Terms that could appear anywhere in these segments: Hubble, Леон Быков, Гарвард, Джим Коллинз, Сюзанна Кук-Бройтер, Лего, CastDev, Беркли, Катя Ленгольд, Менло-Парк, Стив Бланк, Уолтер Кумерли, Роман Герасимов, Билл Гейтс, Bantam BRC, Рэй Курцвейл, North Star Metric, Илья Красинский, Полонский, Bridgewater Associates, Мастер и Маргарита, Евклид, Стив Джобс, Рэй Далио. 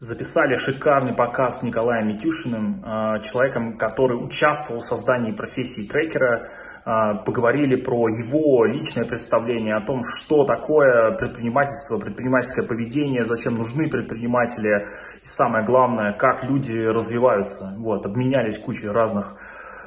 записали шикарный показ с Николаем Митюшиным, человеком, который участвовал в создании профессии трекера. Поговорили про его личное представление о том, что такое предпринимательство, предпринимательское поведение, зачем нужны предприниматели и, самое главное, как люди развиваются. Вот, обменялись кучей разных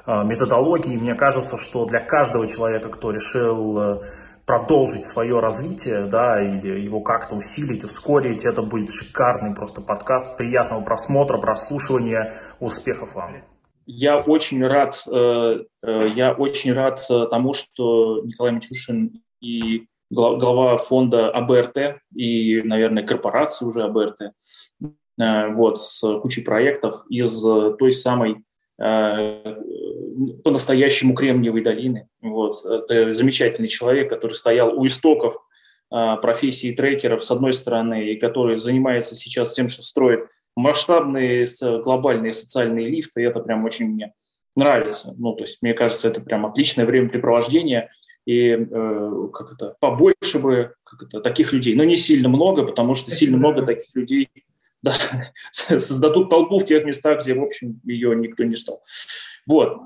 методологий. Мне кажется, что для каждого человека, кто решил продолжить свое развитие, да, или его как-то усилить, ускорить, это будет шикарный просто подкаст. Приятного просмотра, прослушивания, успехов вам! Я очень рад тому, что Николай Митюшин и глава фонда АБРТ и, наверное, корпорации уже АБРТ, вот, с кучей проектов из той самой по-настоящему Кремниевой долины. Вот. Это замечательный человек, который стоял у истоков профессии трекеров, с одной стороны, и который занимается сейчас тем, что строит масштабные глобальные социальные лифты, и это прям очень мне нравится. Ну, то есть, мне кажется, это прям отличное времяпрепровождение, и побольше бы таких людей, но не сильно много, потому что сильно много таких людей, да, создадут толпу в тех местах, где, в общем, ее никто не ждал. Вот.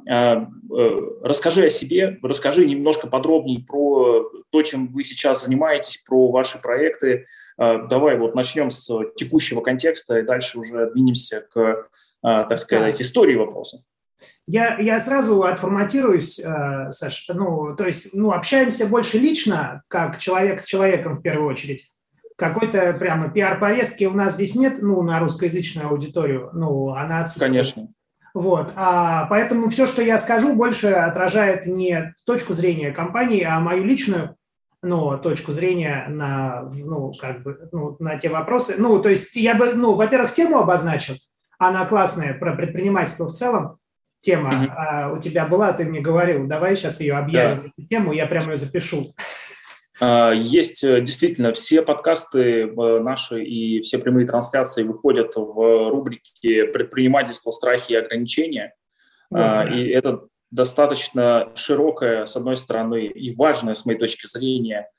Расскажи о себе, расскажи немножко подробнее про то, чем вы сейчас занимаетесь, про ваши проекты. Давай вот начнем с текущего контекста и дальше уже двинемся к, так сказать, истории вопроса. Я сразу отформатируюсь, Саша. Ну, то есть, общаемся больше лично, как человек с человеком в первую очередь. Какой-то прямо пиар-повестки у нас здесь нет, на русскоязычную аудиторию, она отсутствует. Конечно. Вот, поэтому все, что я скажу, больше отражает не точку зрения компании, а мою личную, точку зрения на, на те вопросы. То есть я бы, во-первых, тему обозначил, она классная, про предпринимательство в целом, тема у тебя была, ты мне говорил, давай сейчас ее объявим, да. Эту тему, я прямо ее запишу. Есть действительно все подкасты наши и все прямые трансляции выходят в рубрике «Предпринимательство, страхи и ограничения». Mm-hmm. И это достаточно широкая, с одной стороны, и важная, с моей точки зрения,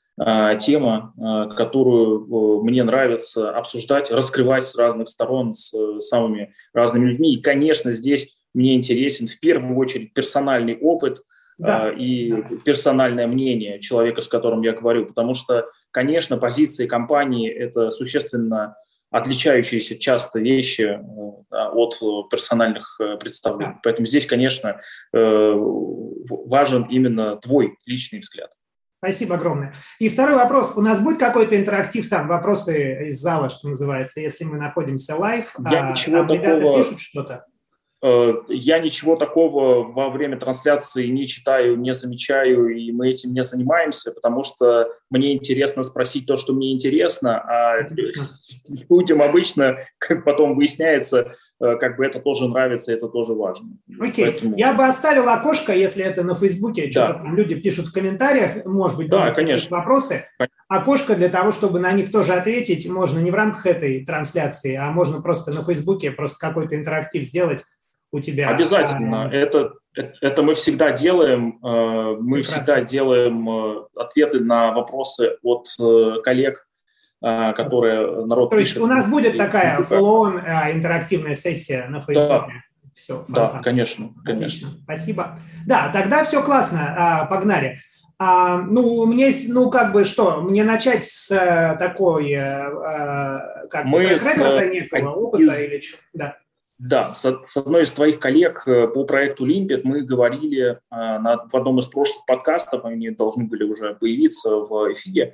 тема, которую мне нравится обсуждать, раскрывать с разных сторон, с самыми разными людьми. И, конечно, здесь мне интересен в первую очередь персональный опыт, да. И персональное мнение человека, с которым я говорю, потому что, конечно, позиции компании – это существенно отличающиеся часто вещи от персональных представлений. Да. Поэтому здесь, конечно, важен именно твой личный взгляд. Спасибо огромное. И второй вопрос. У нас будет какой-то интерактив, там, вопросы из зала, что называется, если мы находимся лайв, ребята пишут что-то? Я ничего такого во время трансляции не читаю, не замечаю, и мы этим не занимаемся, потому что мне интересно спросить то, что мне интересно, а людям обычно, как потом выясняется, как бы это тоже нравится, это тоже важно. Окей, поэтому... я бы оставил окошко, если это на Фейсбуке, да. Люди пишут в комментариях, может быть, да, конечно. Вопросы. Окошко для того, чтобы на них тоже ответить, можно не в рамках этой трансляции, а можно просто на Фейсбуке просто какой-то интерактив сделать. У тебя. Обязательно. Это мы всегда делаем. Мы прекрасно. Всегда делаем ответы на вопросы от коллег, которые народ то пишет. То есть у нас будет такая фулл-он интерактивная сессия на Фейсбуке? Да, все, да, конечно. Спасибо. Да, тогда все классно. Погнали. Мне начать с такой, как бы, некого опыта или что? Да. Да, с одной из твоих коллег по проекту Limbit мы говорили в одном из прошлых подкастов, они должны были уже появиться в эфире,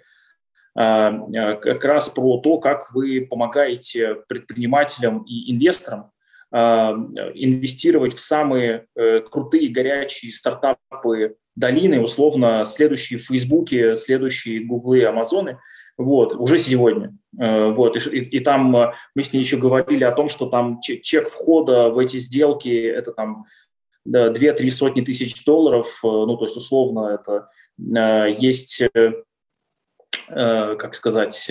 как раз про то, как вы помогаете предпринимателям и инвесторам инвестировать в самые крутые, горячие стартапы долины, условно, следующие в Фейсбуке, следующие Гуглы и Амазоны. Вот, уже сегодня. Вот, и там мы с ней еще говорили о том, что там чек входа в эти сделки – это там 2-3 сотни тысяч долларов. Ну, то есть, условно, это есть, как сказать,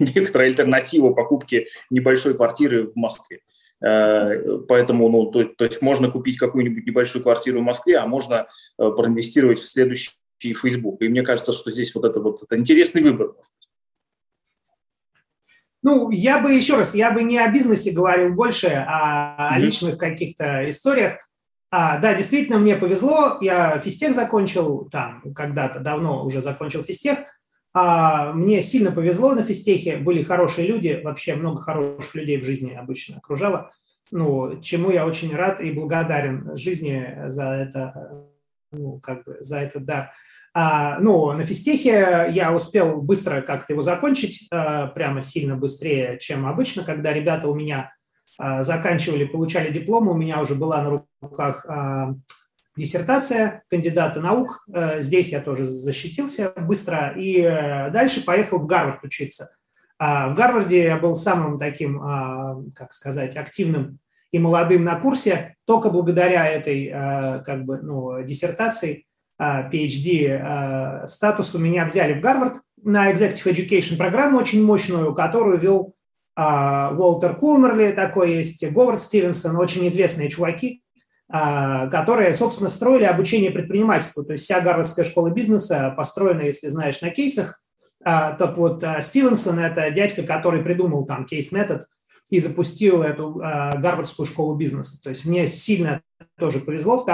некоторая альтернатива покупке небольшой квартиры в Москве. Поэтому, то есть можно купить какую-нибудь небольшую квартиру в Москве, а можно проинвестировать в следующий и Facebook. И мне кажется, что здесь вот это интересный выбор. Ну, я бы еще раз, я бы не о бизнесе говорил больше, а о личных каких-то историях. Да, действительно, мне повезло. Я физтех закончил там когда-то, давно уже закончил физтех. Мне сильно повезло на физтехе. Были хорошие люди, вообще много хороших людей в жизни обычно окружало. Ну, чему я очень рад и благодарен жизни за это, ну, как бы за этот дар. Ну, на физтехе я успел быстро как-то его закончить, прямо сильно быстрее, чем обычно, когда ребята у меня заканчивали, получали дипломы, у меня уже была на руках диссертация кандидата наук, здесь я тоже защитился быстро и дальше поехал в Гарвард учиться. В Гарварде я был самым таким, как сказать, активным и молодым на курсе, только благодаря этой, как бы, ну, диссертации, PhD статусу меня взяли в Гарвард на Executive Education программу очень мощную, которую вел Уолтер Кумерли, такой есть, Говард Стивенсон, очень известные чуваки, которые, собственно, строили обучение предпринимательству. То есть вся гарвардская школа бизнеса построена, если знаешь, на кейсах. Так вот, Стивенсон – это дядька, который придумал там кейс-метод и запустил эту гарвардскую школу бизнеса. То есть мне сильно тоже повезло.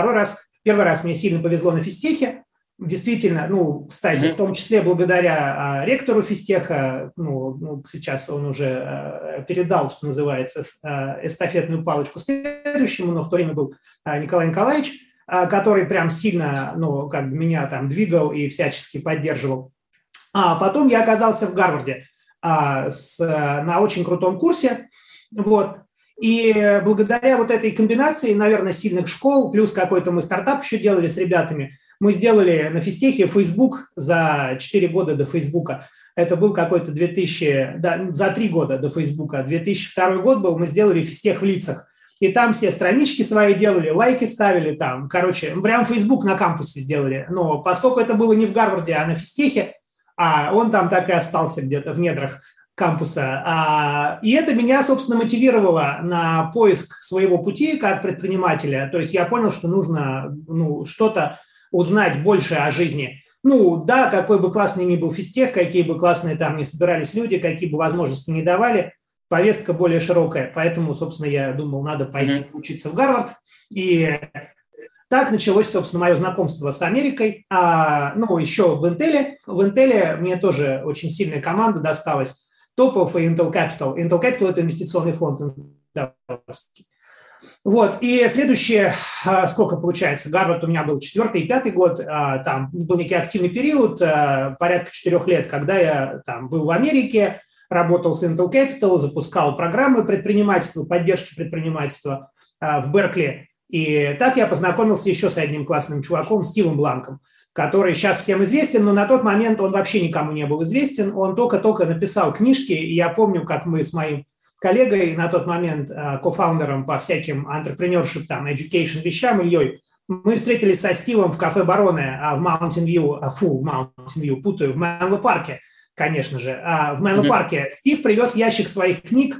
Первый раз мне сильно повезло на физтехе. Действительно, ну, кстати, в том числе благодаря ректору физтеха, ну, сейчас он уже передал, что называется, эстафетную палочку следующему, но в то время был Николай Николаевич, который прям сильно, ну, как бы меня там двигал и всячески поддерживал. А потом я оказался в Гарварде на очень крутом курсе, вот. И благодаря вот этой комбинации, наверное, сильных школ, плюс какой-то мы стартап еще делали с ребятами, мы сделали на физтехе Facebook за 4 года до Facebook. Это был какой-то 2000, да, за 3 года до Facebook, 2002 год был, мы сделали физтех в лицах. И там все странички свои делали, лайки ставили там, короче, прям Facebook на кампусе сделали. Но поскольку это было не в Гарварде, а на физтехе, а он там так и остался где-то в недрах кампуса. И это меня, собственно, мотивировало на поиск своего пути как предпринимателя. То есть я понял, что нужно, ну, что-то узнать больше о жизни. Ну, да, какой бы классный ни был физтех, какие бы классные там ни собирались люди, какие бы возможности ни давали, повестка более широкая. Поэтому, собственно, я думал, надо пойти учиться в Гарвард. И так началось, собственно, мое знакомство с Америкой. Ну, еще в Intel. В Intel мне тоже очень сильная команда досталась. Топов и Intel Capital. Intel Capital – это инвестиционный фонд. Вот, и следующее, сколько получается, Гарвард у меня был 4-й и 5-й год, там был некий активный период, порядка 4 лет, когда я там был в Америке, работал с Intel Capital, запускал программы предпринимательства, поддержки предпринимательства в Беркли. И так я познакомился еще с одним классным чуваком, Стивом Бланком, который сейчас всем известен, но на тот момент он вообще никому не был известен. Он только-только написал книжки, и я помню, как мы с моим коллегой, на тот момент кофаундером по всяким entrepreneurship, там, education вещам, Ильей, мы встретились со Стивом в кафе «Бароне» в Менло-Парке, конечно же. В Менло-Парке Стив привез ящик своих книг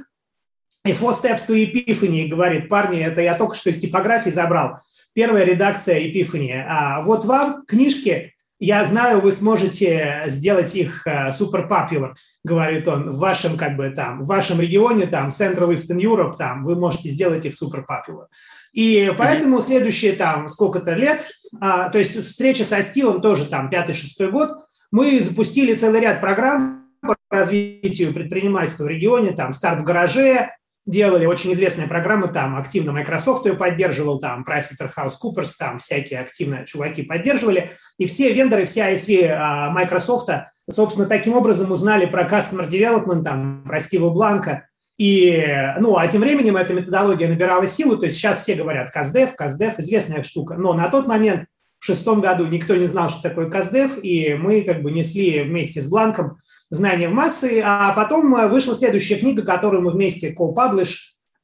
и «Four Steps to Epiphany» и говорит: парни, это я только что из типографии забрал. Первая редакция «Эпифания». Вот вам книжки, я знаю, вы сможете сделать их super popular, говорит он, в вашем, как бы, там, в вашем регионе, там, Central Eastern Europe, там, вы можете сделать их super popular. И поэтому следующие там сколько-то лет, то есть встреча со Стивом тоже там 5-6 год, мы запустили целый ряд программ по развитию предпринимательства в регионе, там, «Старт в гараже», делали очень известные программы, там активно Microsoft ее поддерживал, там PricewaterhouseCoopers, там всякие активно чуваки поддерживали, и все вендоры, все ISV Microsoft, собственно, таким образом узнали про Customer Development, там, про Стива Бланка, и, ну, а тем временем эта методология набирала силу, то есть сейчас все говорят CastDev, известная штука, но на тот момент, в 2006 году, никто не знал, что такое CastDev, и мы, как бы, несли вместе с Бланком знания в массы, а потом вышла следующая книга, которую мы вместе co-publish,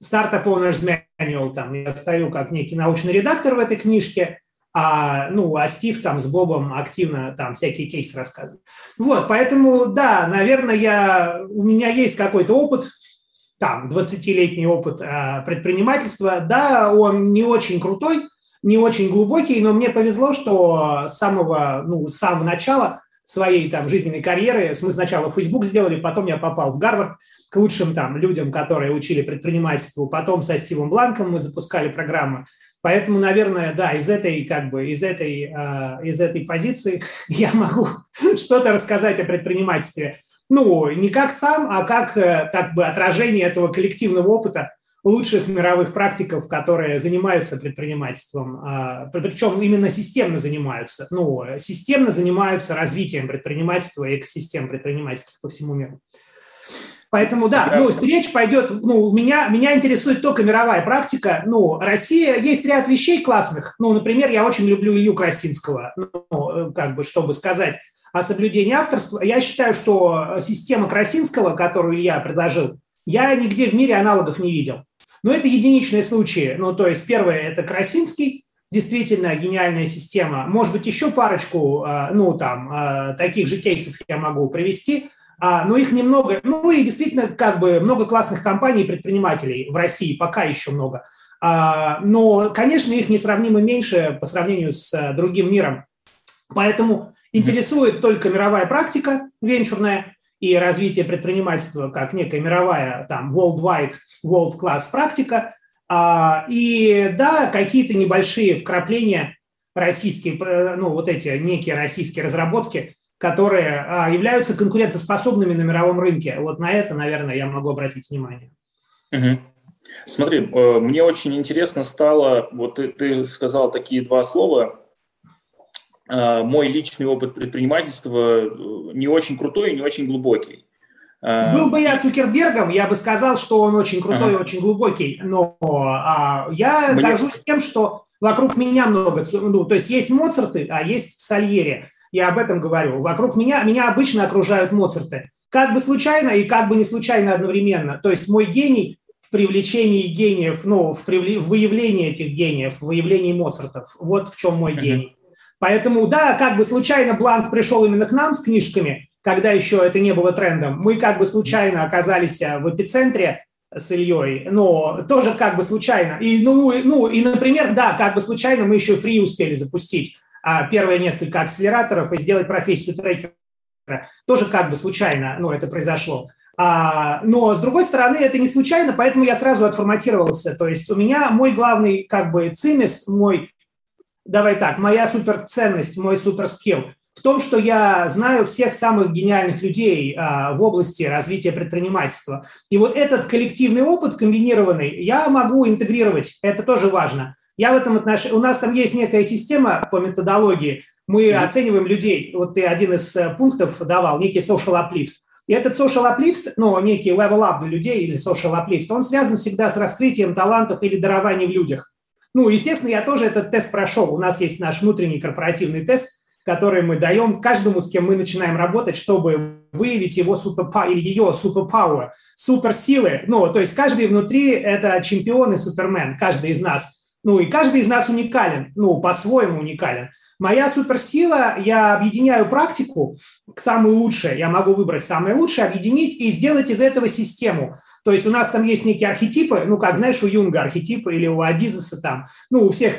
Startup Owner's Manual, там я стою как некий научный редактор в этой книжке, ну, а Стив там с Бобом активно там всякие кейсы рассказывает. Вот, поэтому, да, наверное, у меня есть какой-то опыт, там, 20-летний опыт предпринимательства, да, он не очень крутой, не очень глубокий, но мне повезло, что с самого начала своей там жизненной карьеры. Мы сначала Facebook сделали, потом я попал в Гарвард к лучшим там людям, которые учили предпринимательству. Потом со Стивом Бланком мы запускали программы. Поэтому, наверное, да, из этой позиции я могу что-то рассказать о предпринимательстве. Ну, не как сам, а как бы отражение этого коллективного опыта лучших мировых практиков, которые занимаются предпринимательством, причем именно системно занимаются, развитием предпринимательства и экосистем предпринимательства по всему миру. Поэтому, да, речь пойдет, меня интересует только мировая практика. Россия, есть ряд вещей классных. Например, я очень люблю Илью Красинского, чтобы сказать о соблюдении авторства. Я считаю, что система Красинского, которую я предложил, я нигде в мире аналогов не видел. Но это единичные случаи. Первое – это Красинский, действительно гениальная система. Может быть, еще парочку, таких же кейсов я могу привести, но их немного. И действительно, много классных компаний и предпринимателей в России пока еще много. Но, конечно, их несравнимо меньше по сравнению с другим миром. Поэтому интересует только мировая практика венчурная, и развитие предпринимательства как некая мировая, worldwide, world-class практика. И да, какие-то небольшие вкрапления российские, некие российские разработки, которые являются конкурентоспособными на мировом рынке. Вот на это, наверное, я могу обратить внимание. Угу. Смотри, мне очень интересно стало, вот ты сказал такие два слова. Мой личный опыт предпринимательства не очень крутой и не очень глубокий. Был бы я Цукербергом, я бы сказал, что он очень крутой и очень глубокий, но я горжусь тем, что вокруг меня много, есть Моцарты, а есть Сальери, я об этом говорю, вокруг меня обычно окружают Моцарты, как бы случайно и как бы не случайно одновременно, то есть мой гений в привлечении гениев, в выявлении этих гениев, в выявлении Моцартов, вот в чем мой гений. Поэтому, да, случайно Бланк пришел именно к нам с книжками, когда еще это не было трендом. Мы случайно оказались в эпицентре с Ильей, но тоже случайно. И, например, да, случайно мы еще Free успели запустить первые несколько акселераторов и сделать профессию трекера. Тоже случайно, это произошло. Но, с другой стороны, это не случайно, поэтому я сразу отформатировался. То есть у меня мой главный, цимис, моя суперценность, мой суперскилл в том, что я знаю всех самых гениальных людей в области развития предпринимательства. И вот этот коллективный опыт комбинированный я могу интегрировать, это тоже важно. Я в этом отношении, у нас там есть некая система по методологии, мы оцениваем людей, вот ты один из пунктов давал, некий social uplift. И этот social uplift, некий level up для людей или social uplift, он связан всегда с раскрытием талантов или дарований в людях. Естественно, я тоже этот тест прошел. У нас есть наш внутренний корпоративный тест, который мы даем каждому, с кем мы начинаем работать, чтобы выявить его или ее суперпауэр, суперсилы. Каждый внутри – это чемпион и супермен, каждый из нас. И каждый из нас уникален, по-своему уникален. Моя суперсила – я объединяю практику к самой лучшей. Я могу выбрать самое лучшее, объединить и сделать из этого систему. То есть у нас там есть некие архетипы, у Юнга архетипы или у Адизеса у всех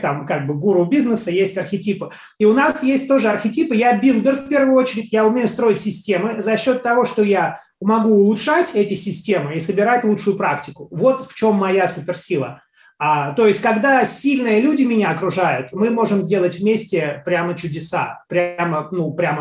гуру бизнеса есть архетипы. И у нас есть тоже архетипы. Я билдер в первую очередь, я умею строить системы за счет того, что я могу улучшать эти системы и собирать лучшую практику. Вот в чем моя суперсила. То есть когда сильные люди меня окружают, мы можем делать вместе прямо чудеса, прямо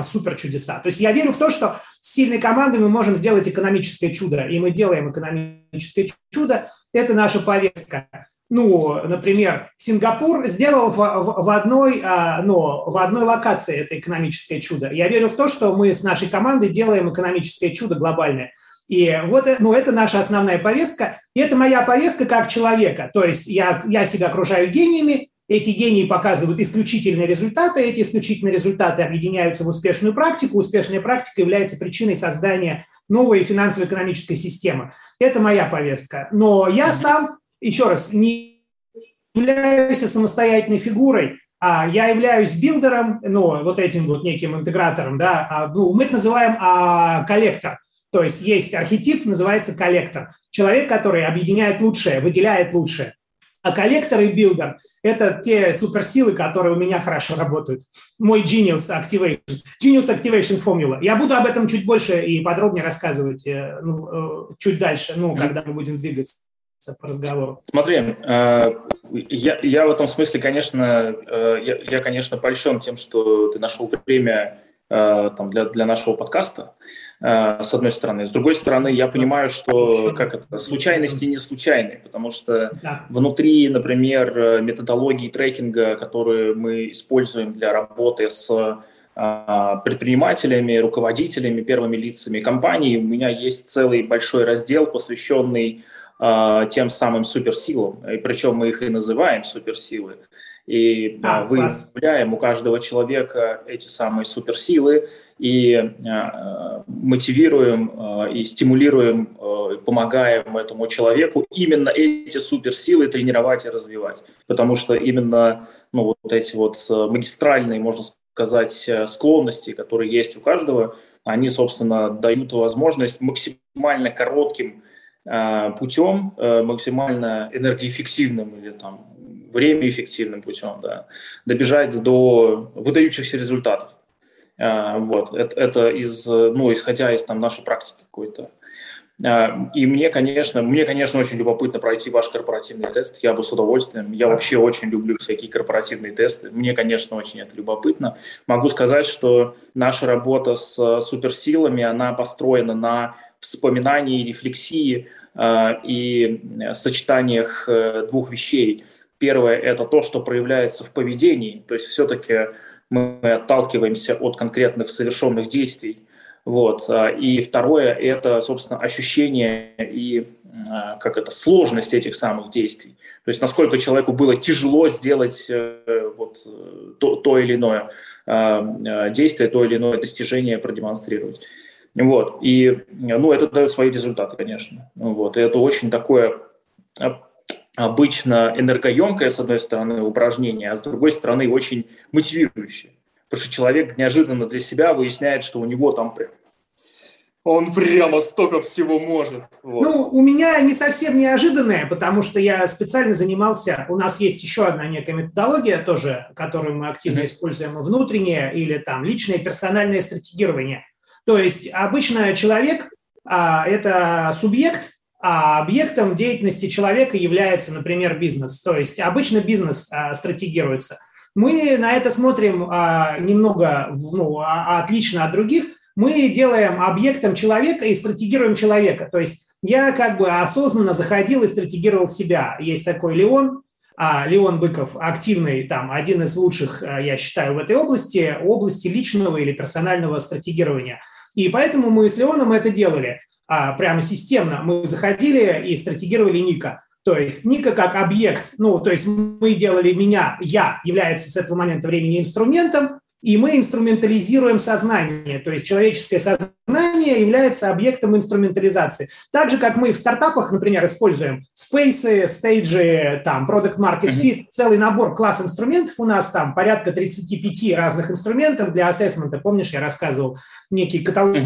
супер чудеса. То есть я верю в то, что с сильной командой мы можем сделать экономическое чудо, и мы делаем экономическое чудо. Это наша повестка. Например, Сингапур сделал в одной локации это экономическое чудо. Я верю в то, что мы с нашей командой делаем экономическое чудо глобальное. И вот это наша основная повестка, и это моя повестка как человека. То есть я себя окружаю гениями, эти гении показывают исключительные результаты, эти исключительные результаты объединяются в успешную практику, успешная практика является причиной создания новой финансово-экономической системы. Это моя повестка. Но я сам, еще раз, не являюсь самостоятельной фигурой, я являюсь билдером, неким интегратором, мы это называем коллектор. То есть есть архетип, называется коллектор. Человек, который объединяет лучшее, выделяет лучшее. А коллектор и билдер – это те суперсилы, которые у меня хорошо работают. Мой Genius Activation Formula. Я буду об этом чуть больше и подробнее рассказывать чуть дальше, когда мы будем двигаться по разговору. Смотри, я в этом смысле, конечно, я, конечно, польщен тем, что ты нашел время для нашего подкаста, с одной стороны. С другой стороны, я понимаю, что случайности не случайны, потому что внутри, например, методологии трекинга, которые мы используем для работы с предпринимателями, руководителями, первыми лицами компаний, у меня есть целый большой раздел, посвященный тем самым суперсилам, и причем мы их и называем суперсилы. И выявляем у каждого человека эти самые суперсилы и мотивируем и стимулируем, помогаем этому человеку именно эти суперсилы тренировать и развивать. Потому что именно эти магистральные, можно сказать, склонности, которые есть у каждого, они, собственно, дают возможность максимально коротким путем, максимально энергоэффективным или времяэффективным путем, добежать до выдающихся результатов. Это исходя из нашей практики какой-то. И мне, конечно, очень любопытно пройти ваш корпоративный тест. Я бы с удовольствием. Я вообще очень люблю всякие корпоративные тесты. Мне, конечно, очень это любопытно. Могу сказать, что наша работа с суперсилами, она построена на вспоминании, рефлексии и сочетаниях двух вещей. Первое – это то, что проявляется в поведении, то есть все-таки мы отталкиваемся от конкретных совершенных действий. И второе – это, собственно, ощущение и сложность этих самых действий. То есть насколько человеку было тяжело сделать то или иное действие, то или иное достижение продемонстрировать. И это дает свои результаты, конечно. Это очень такое... обычно энергоемкое, с одной стороны, упражнение, а с другой стороны, очень мотивирующее. Потому что человек неожиданно для себя выясняет, что у него он прямо столько всего может. У меня не совсем неожиданное, потому что я специально занимался, у нас есть еще одна некая методология тоже, которую мы активно используем, внутреннее или личное персональное стратегирование. То есть обычно человек – это субъект, а объектом деятельности человека является, например, бизнес. То есть обычно бизнес стратегируется. Мы на это смотрим немного отлично от других. Мы делаем объектом человека и стратегируем человека. То есть я осознанно заходил и стратегировал себя. Есть такой Леон Быков, активный, один из лучших, я считаю, в этой области личного или персонального стратегирования. И поэтому мы с Леоном это делали. Прямо системно мы заходили и стратегировали Ника. То есть Ника как объект, то есть мы делали я является с этого момента времени инструментом, и мы инструментализируем сознание. То есть человеческое сознание является объектом инструментализации. Так же, как мы в стартапах, например, используем спейсы, стейджи, product market fit, целый набор класс инструментов. У нас порядка 35 разных инструментов для ассессмента. Помнишь, я рассказывал некий каталог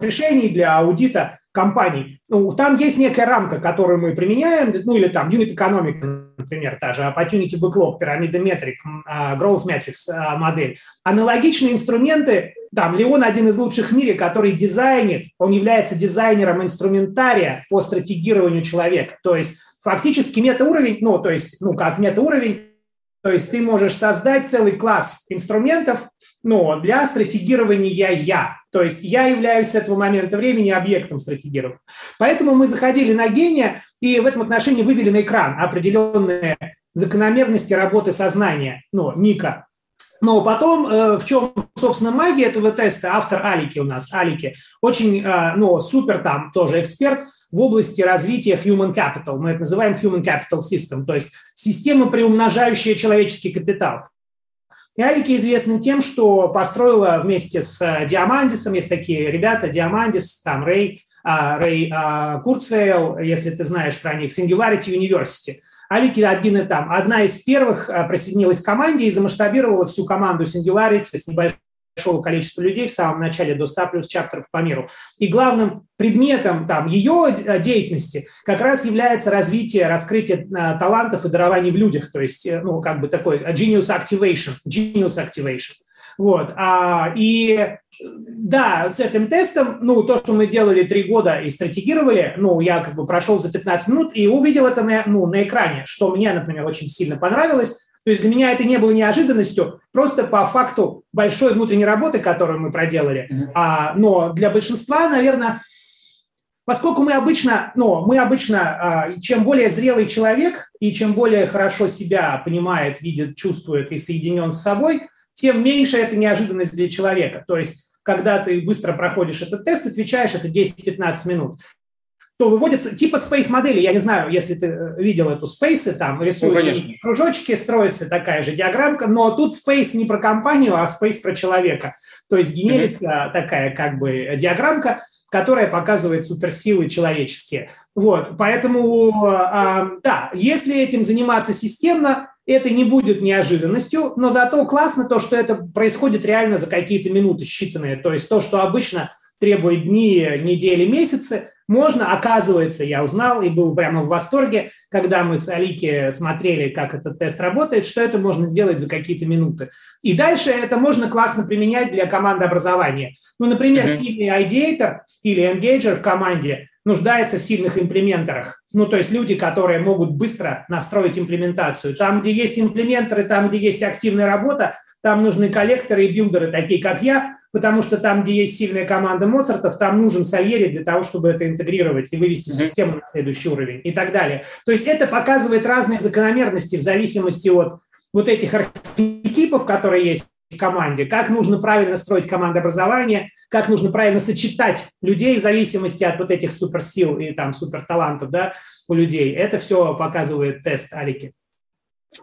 решений для аудита компаний. Там есть некая рамка, которую мы применяем, или unit economic, например, та же opportunity backlog, пирамида метрик, growth metrics модель. Аналогичные инструменты, Леон один из лучших в мире, который дизайнит, он является дизайнером инструментария по стратегированию человека. То есть фактически метауровень, как метауровень, то есть ты можешь создать целый класс инструментов, для стратегирования «я». То есть я являюсь с этого момента времени объектом стратегирования. Поэтому мы заходили на гения и в этом отношении вывели на экран определенные закономерности работы сознания, Ника. Но потом, в чем, собственно, магия этого теста, автор Алики, очень, супер тоже эксперт в области развития human capital. Мы это называем human capital system, то есть система, приумножающая человеческий капитал. И Алики известна тем, что построила вместе с Диамандисом, есть такие ребята, Диамандис, Рэй Курцвейл, если ты знаешь про них, Singularity University. Алики одна из первых присоединилась к команде и замасштабировала всю команду Singularity с небольшим большого количества людей в самом начале, до 100 плюс чаптеров по миру. И главным предметом там ее деятельности как раз является развитие, раскрытие талантов и дарований в людях, то есть, ну, как бы такой genius activation. Вот. И да, с этим тестом, ну, то, что мы делали 3 года и стратегировали, ну, я как бы прошел за 15 минут и увидел это на экране, что мне, например, очень сильно понравилось. То есть для меня это не было неожиданностью, просто по факту большой внутренней работы, которую мы проделали. Но для большинства, наверное, поскольку мы обычно, чем более зрелый человек и чем более хорошо себя понимает, видит, чувствует и соединен с собой, тем меньше это неожиданность для человека. То есть когда ты быстро проходишь этот тест, отвечаешь, это 10-15 минут. То выводятся типа спейс-модели. Я не знаю, если ты видел эту спейсы, там рисуются кружочки, строится такая же диаграммка, но тут спейс не про компанию, а спейс про человека. То есть генерится такая как бы диаграммка, которая показывает суперсилы человеческие. Вот, поэтому, да, если этим заниматься системно, это не будет неожиданностью, но зато классно то, что это происходит реально за какие-то минуты считанные. То есть то, что обычно требует дни, недели, месяцы, можно, оказывается, я узнал и был прямо в восторге, когда мы с Алики смотрели, как этот тест работает, что это можно сделать за какие-то минуты. И дальше это можно классно применять для команды образования. Ну, например, сильный идеатор или engagement в команде нуждается в сильных имплементорах. Ну, то есть люди, которые могут быстро настроить имплементацию. Там, где есть имплементоры, там, где есть активная работа, там нужны коллекторы и билдеры, такие как я, потому что там, где есть сильная команда Моцартов, там нужен Сальери для того, чтобы это интегрировать и вывести систему на следующий уровень и так далее. То есть это показывает разные закономерности в зависимости от вот этих архетипов, которые есть в команде, как нужно правильно строить команду образования, как нужно правильно сочетать людей в зависимости от вот этих суперсил и там суперталантов, да, у людей. Это все показывает тест Алики.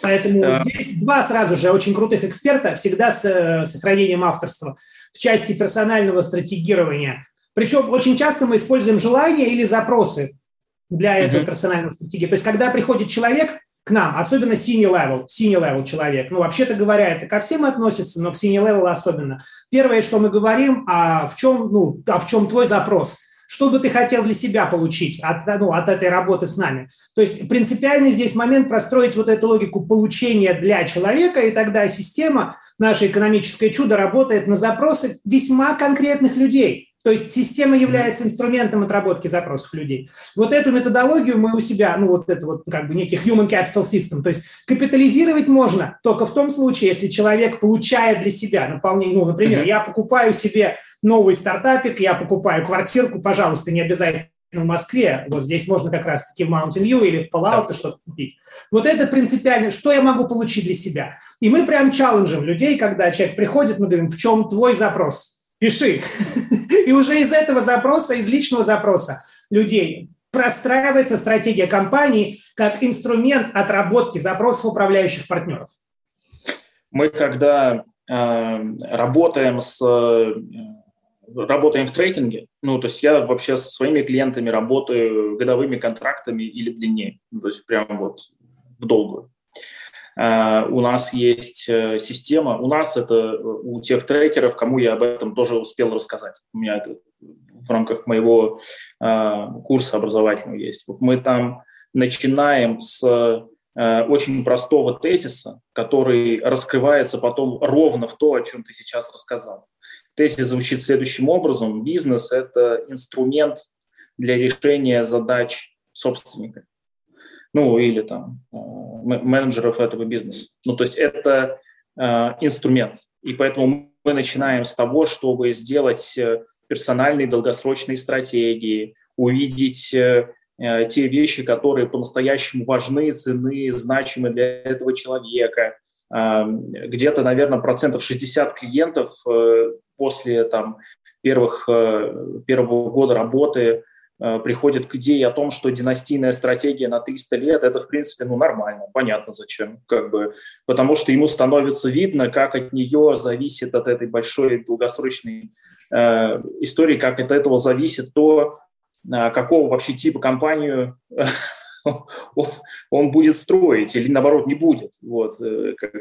Поэтому здесь 2 сразу же очень крутых эксперта, всегда с сохранением авторства в части персонального стратегирования. Причем очень часто мы используем желания или запросы для этого персонального стратегии. То есть когда приходит человек к нам, особенно senior level человек, ну вообще-то говоря, это ко всем относится, но к senior level особенно. Первое, что мы говорим, в чем твой запрос? Что бы ты хотел для себя получить от этой работы с нами? То есть принципиальный здесь момент простроить вот эту логику получения для человека, и тогда система, наше экономическое чудо, работает на запросы весьма конкретных людей. То есть система является инструментом отработки запросов людей. Вот эту методологию мы у себя, некий human capital system, то есть капитализировать можно только в том случае, если человек получает для себя наполнение. Ну, например, я покупаю себе новый стартапик, я покупаю квартирку, пожалуйста, не обязательно в Москве. Вот здесь можно как раз-таки в Mountain View или в Пало-Альто что-то купить. Вот это принципиально, что я могу получить для себя. И мы прям челленджим людей, когда человек приходит, мы говорим, в чем твой запрос? Пиши. И уже из этого запроса, из личного запроса людей простраивается стратегия компании как инструмент отработки запросов управляющих партнеров. Мы когда работаем в трекинге, ну, то есть я вообще со своими клиентами работаю годовыми контрактами или длиннее, то есть прям вот в долгую. У нас есть система, у нас это у тех трекеров, кому я об этом тоже успел рассказать. У меня это в рамках моего курса образовательного есть. Вот мы там начинаем с очень простого тезиса, который раскрывается потом ровно в то, о чем ты сейчас рассказал. Тезис звучит следующим образом. Бизнес – это инструмент для решения задач собственника, ну или там менеджеров этого бизнеса. Ну то есть это инструмент. И поэтому мы начинаем с того, чтобы сделать персональные долгосрочные стратегии, увидеть те вещи, которые по-настоящему важны, ценны, значимы для этого человека. Где-то, наверное, 60% клиентов после первого года работы приходят к идее о том, что династийная стратегия на 300 лет – это, в принципе, нормально, понятно зачем. Потому что ему становится видно, как от нее зависит, от этой большой долгосрочной истории, как от этого зависит то, какого вообще типа компанию он будет строить или, наоборот, не будет. Вот.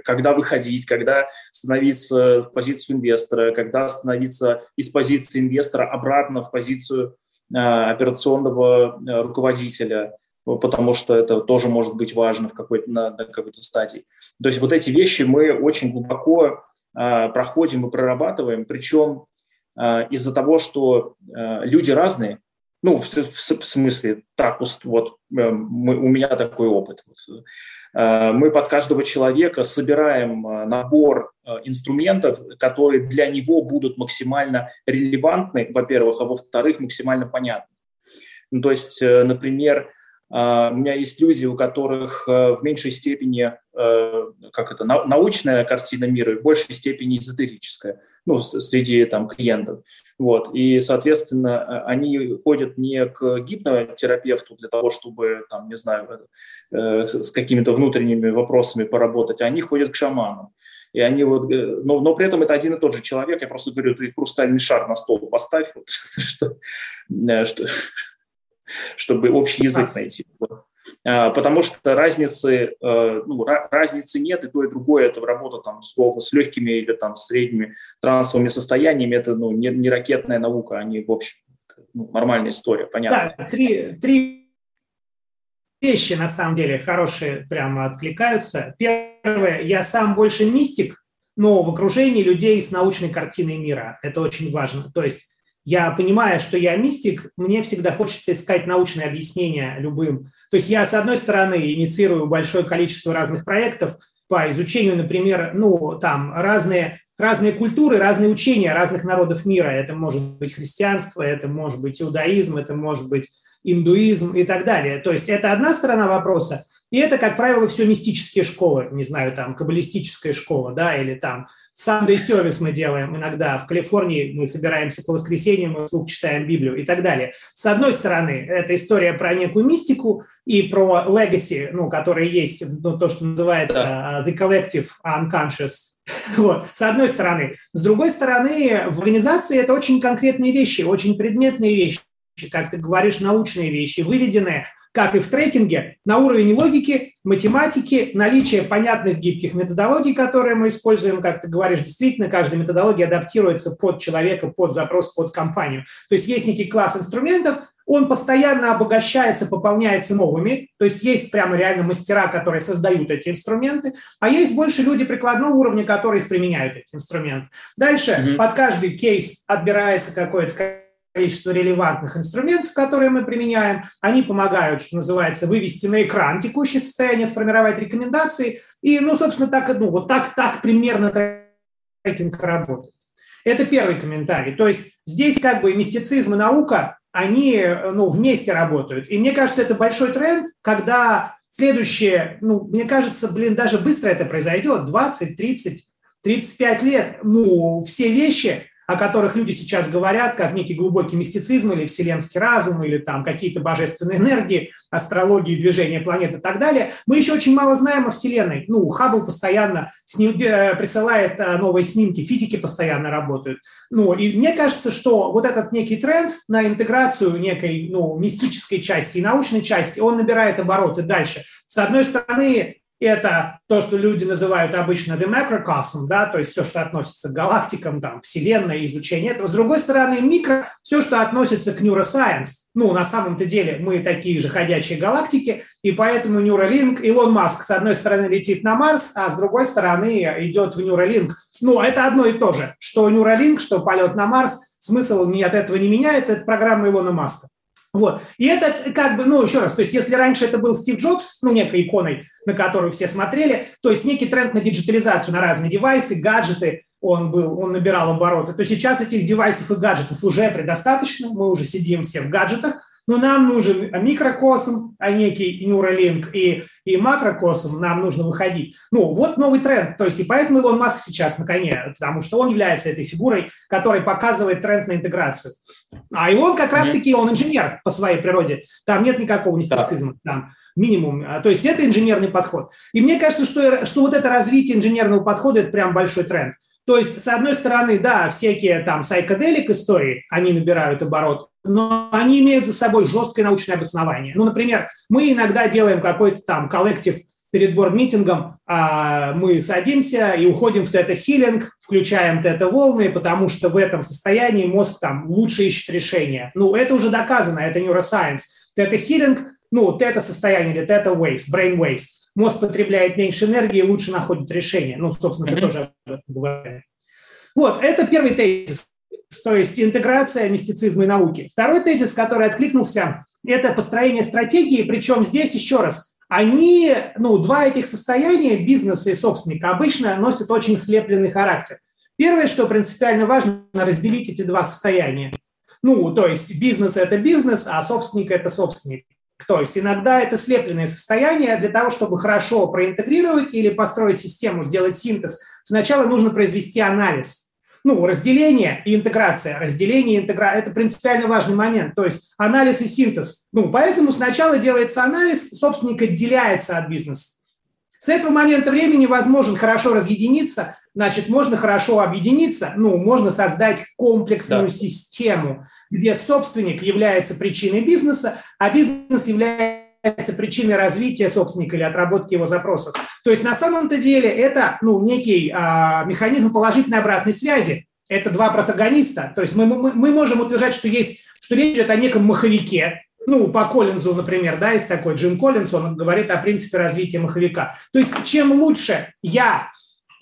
Когда выходить, когда становиться в позицию инвестора, когда становиться из позиции инвестора обратно в позицию операционного руководителя, потому что это тоже может быть важно в какой-то, на какой-то стадии. То есть вот эти вещи мы очень глубоко проходим и прорабатываем, причем из-за того, что люди разные, ну, в смысле, так вот у меня такой опыт. Вот. Мы под каждого человека собираем набор инструментов, которые для него будут максимально релевантны, во-первых, а во-вторых, максимально понятны. Ну, то есть, например, у меня есть люди, у которых в меньшей степени научная картина мира и в большей степени эзотерическая, ну, среди там, клиентов. Вот. И, соответственно, они ходят не к гипнотерапевту для того, чтобы, там, не знаю, с какими-то внутренними вопросами поработать, а они ходят к шаману. И они вот, но при этом это один и тот же человек. Я просто говорю, ты хрустальный шар на стол поставь, вот, чтобы общий язык найти. Потому что разницы нет, и то, и другое, это работа там, словно, с легкими или там, средними трансовыми состояниями, это не ракетная наука, а не, в общем, нормальная история, понятно. Да, три вещи, на самом деле, хорошие, прямо откликаются. Первое, я сам больше мистик, но в окружении людей с научной картиной мира, это очень важно, то есть я понимаю, что я мистик, мне всегда хочется искать научные объяснения любым. То есть я, с одной стороны, инициирую большое количество разных проектов по изучению, например, разные культуры, разные учения разных народов мира. Это может быть христианство, это может быть иудаизм, это может быть индуизм и так далее. То есть это одна сторона вопроса, и это, как правило, все мистические школы, не знаю, там, каббалистическая школа, да, или там Sunday service мы делаем иногда. В Калифорнии мы собираемся по воскресеньям, мы вслух читаем Библию и так далее. С одной стороны, это история про некую мистику и про legacy, которые есть, то, что называется the collective unconscious. Вот, с одной стороны. С другой стороны, в организации это очень конкретные вещи, очень предметные вещи, как ты говоришь, научные вещи, выведенные, как и в трекинге, на уровень логики, математики, наличие понятных гибких методологий, которые мы используем, как ты говоришь, действительно, каждая методология адаптируется под человека, под запрос, под компанию. То есть есть некий класс инструментов, он постоянно обогащается, пополняется новыми, то есть есть прямо реально мастера, которые создают эти инструменты, а есть больше люди прикладного уровня, которые их применяют, эти инструменты. Дальше под каждый кейс отбирается какое-то количество релевантных инструментов, которые мы применяем, они помогают, что называется, вывести на экран текущее состояние, сформировать рекомендации, и, собственно, так примерно трекинг работает. Это первый комментарий. То есть здесь как бы мистицизм и наука, они, вместе работают. И мне кажется, это большой тренд, когда следующее, мне кажется, даже быстро это произойдет, 20, 30, 35 лет, все вещи, о которых люди сейчас говорят, как некий глубокий мистицизм или вселенский разум, или там какие-то божественные энергии, астрологии, движения планет и так далее. Мы еще очень мало знаем о Вселенной. Хаббл постоянно присылает новые снимки, физики постоянно работают. И мне кажется, что вот этот некий тренд на интеграцию некой, мистической части и научной части, он набирает обороты дальше. С одной стороны, это то, что люди называют обычно the macrocosm, да, то есть все, что относится к галактикам, там, Вселенной, изучение этого. С другой стороны, микро – все, что относится к neuroscience. На самом-то деле мы такие же ходячие галактики, и поэтому Neuralink, Илон Маск, с одной стороны, летит на Марс, а с другой стороны идет в Neuralink. Это одно и то же, что Neuralink, что полет на Марс, смысл от этого не меняется, это программа Илона Маска. Вот. И это как бы, еще раз, то есть если раньше это был Стив Джобс, некой иконой, на которую все смотрели, то есть некий тренд на диджитализацию, на разные девайсы, гаджеты, он набирал обороты, то сейчас этих девайсов и гаджетов уже предостаточно, мы уже сидим все в гаджетах, но нам нужен микрокосм, некий Neuralink и макрокосм, нам нужно выходить. Вот новый тренд, то есть и поэтому Илон Маск сейчас на коне, потому что он является этой фигурой, которая показывает тренд на интеграцию. А Илон как раз-таки, он инженер по своей природе, там нет никакого мистицизма, там минимум, то есть это инженерный подход. И мне кажется, что вот это развитие инженерного подхода – это прям большой тренд. То есть, с одной стороны, да, всякие там psychedelic истории, они набирают оборот, но они имеют за собой жесткое научное обоснование. Ну, например, мы иногда делаем какой-то там коллектив перед борд-митингом, мы садимся и уходим в тета-хиллинг, включаем тета-волны, потому что в этом состоянии мозг там лучше ищет решения. Ну, это уже доказано, это neuroscience. Тета-хиллинг, ну, тета-состояние или тета-waves, brain waves. Мозг потребляет меньше энергии, лучше находит решение. Ну, собственно, мы тоже об этом говорим. Вот, это первый тезис, то есть интеграция мистицизма и науки. Второй тезис, который откликнулся, это построение стратегии, причем здесь еще раз. Они, ну, два этих состояния, бизнеса и собственника, обычно носят очень слепленный характер. Первое, что принципиально важно, разделить эти два состояния. Ну, то есть бизнес – это бизнес, а собственник – это собственник. То есть иногда это слепленное состояние. Для того, чтобы хорошо проинтегрировать или построить систему, сделать синтез, сначала нужно произвести анализ. Ну, разделение и интеграция. Разделение и интеграция – это принципиально важный момент. То есть анализ и синтез. Ну, поэтому сначала делается анализ, собственник отделяется от бизнеса. С этого момента времени возможно хорошо разъединиться, значит, можно хорошо объединиться, ну, можно создать комплексную систему, где собственник является причиной бизнеса, а бизнес является причиной развития собственника или отработки его запросов. То есть на самом-то деле это, ну, некий механизм положительной обратной связи. Это два протагониста. То есть мы можем утверждать, что есть, что речь идет о неком маховике. Ну, по Коллинзу, например, да, есть такой Джим Коллинз, он говорит о принципе развития маховика. То есть чем лучше я,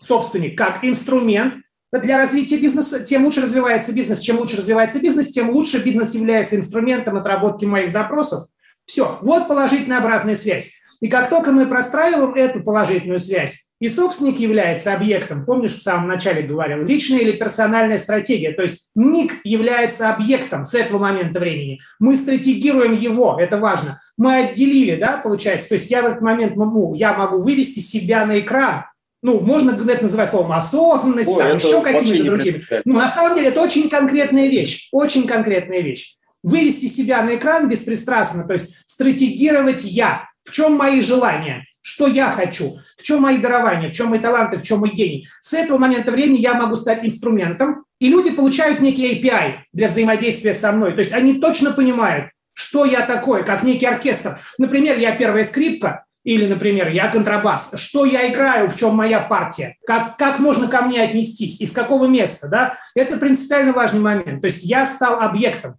собственник, как инструмент для развития бизнеса, тем лучше развивается бизнес. Чем лучше развивается бизнес, тем лучше бизнес является инструментом отработки моих запросов. Все, вот положительная обратная связь. И как только мы простраиваем эту положительную связь, и собственник является объектом, помнишь, в самом начале говорил, личная или персональная стратегия, то есть ник является объектом с этого момента времени, мы стратегируем его, это важно, мы отделили, да, получается, то есть я в этот момент могу, вывести себя на экран, ну, можно это называть словом осознанность, там, еще какими-то другими, но на самом деле это очень конкретная вещь, очень конкретная вещь. Вывести себя на экран беспристрастно, то есть стратегировать я. В чем мои желания? Что я хочу? В чем мои дарования? В чем мои таланты? В чем мой гений? С этого момента времени я могу стать инструментом, и люди получают некий API для взаимодействия со мной. То есть они точно понимают, что я такой, как некий оркестр. Например, я первая скрипка, или, например, я контрабас. Что я играю, в чем моя партия? Как можно ко мне отнестись? Из какого места? Да? Это принципиально важный момент. То есть я стал объектом.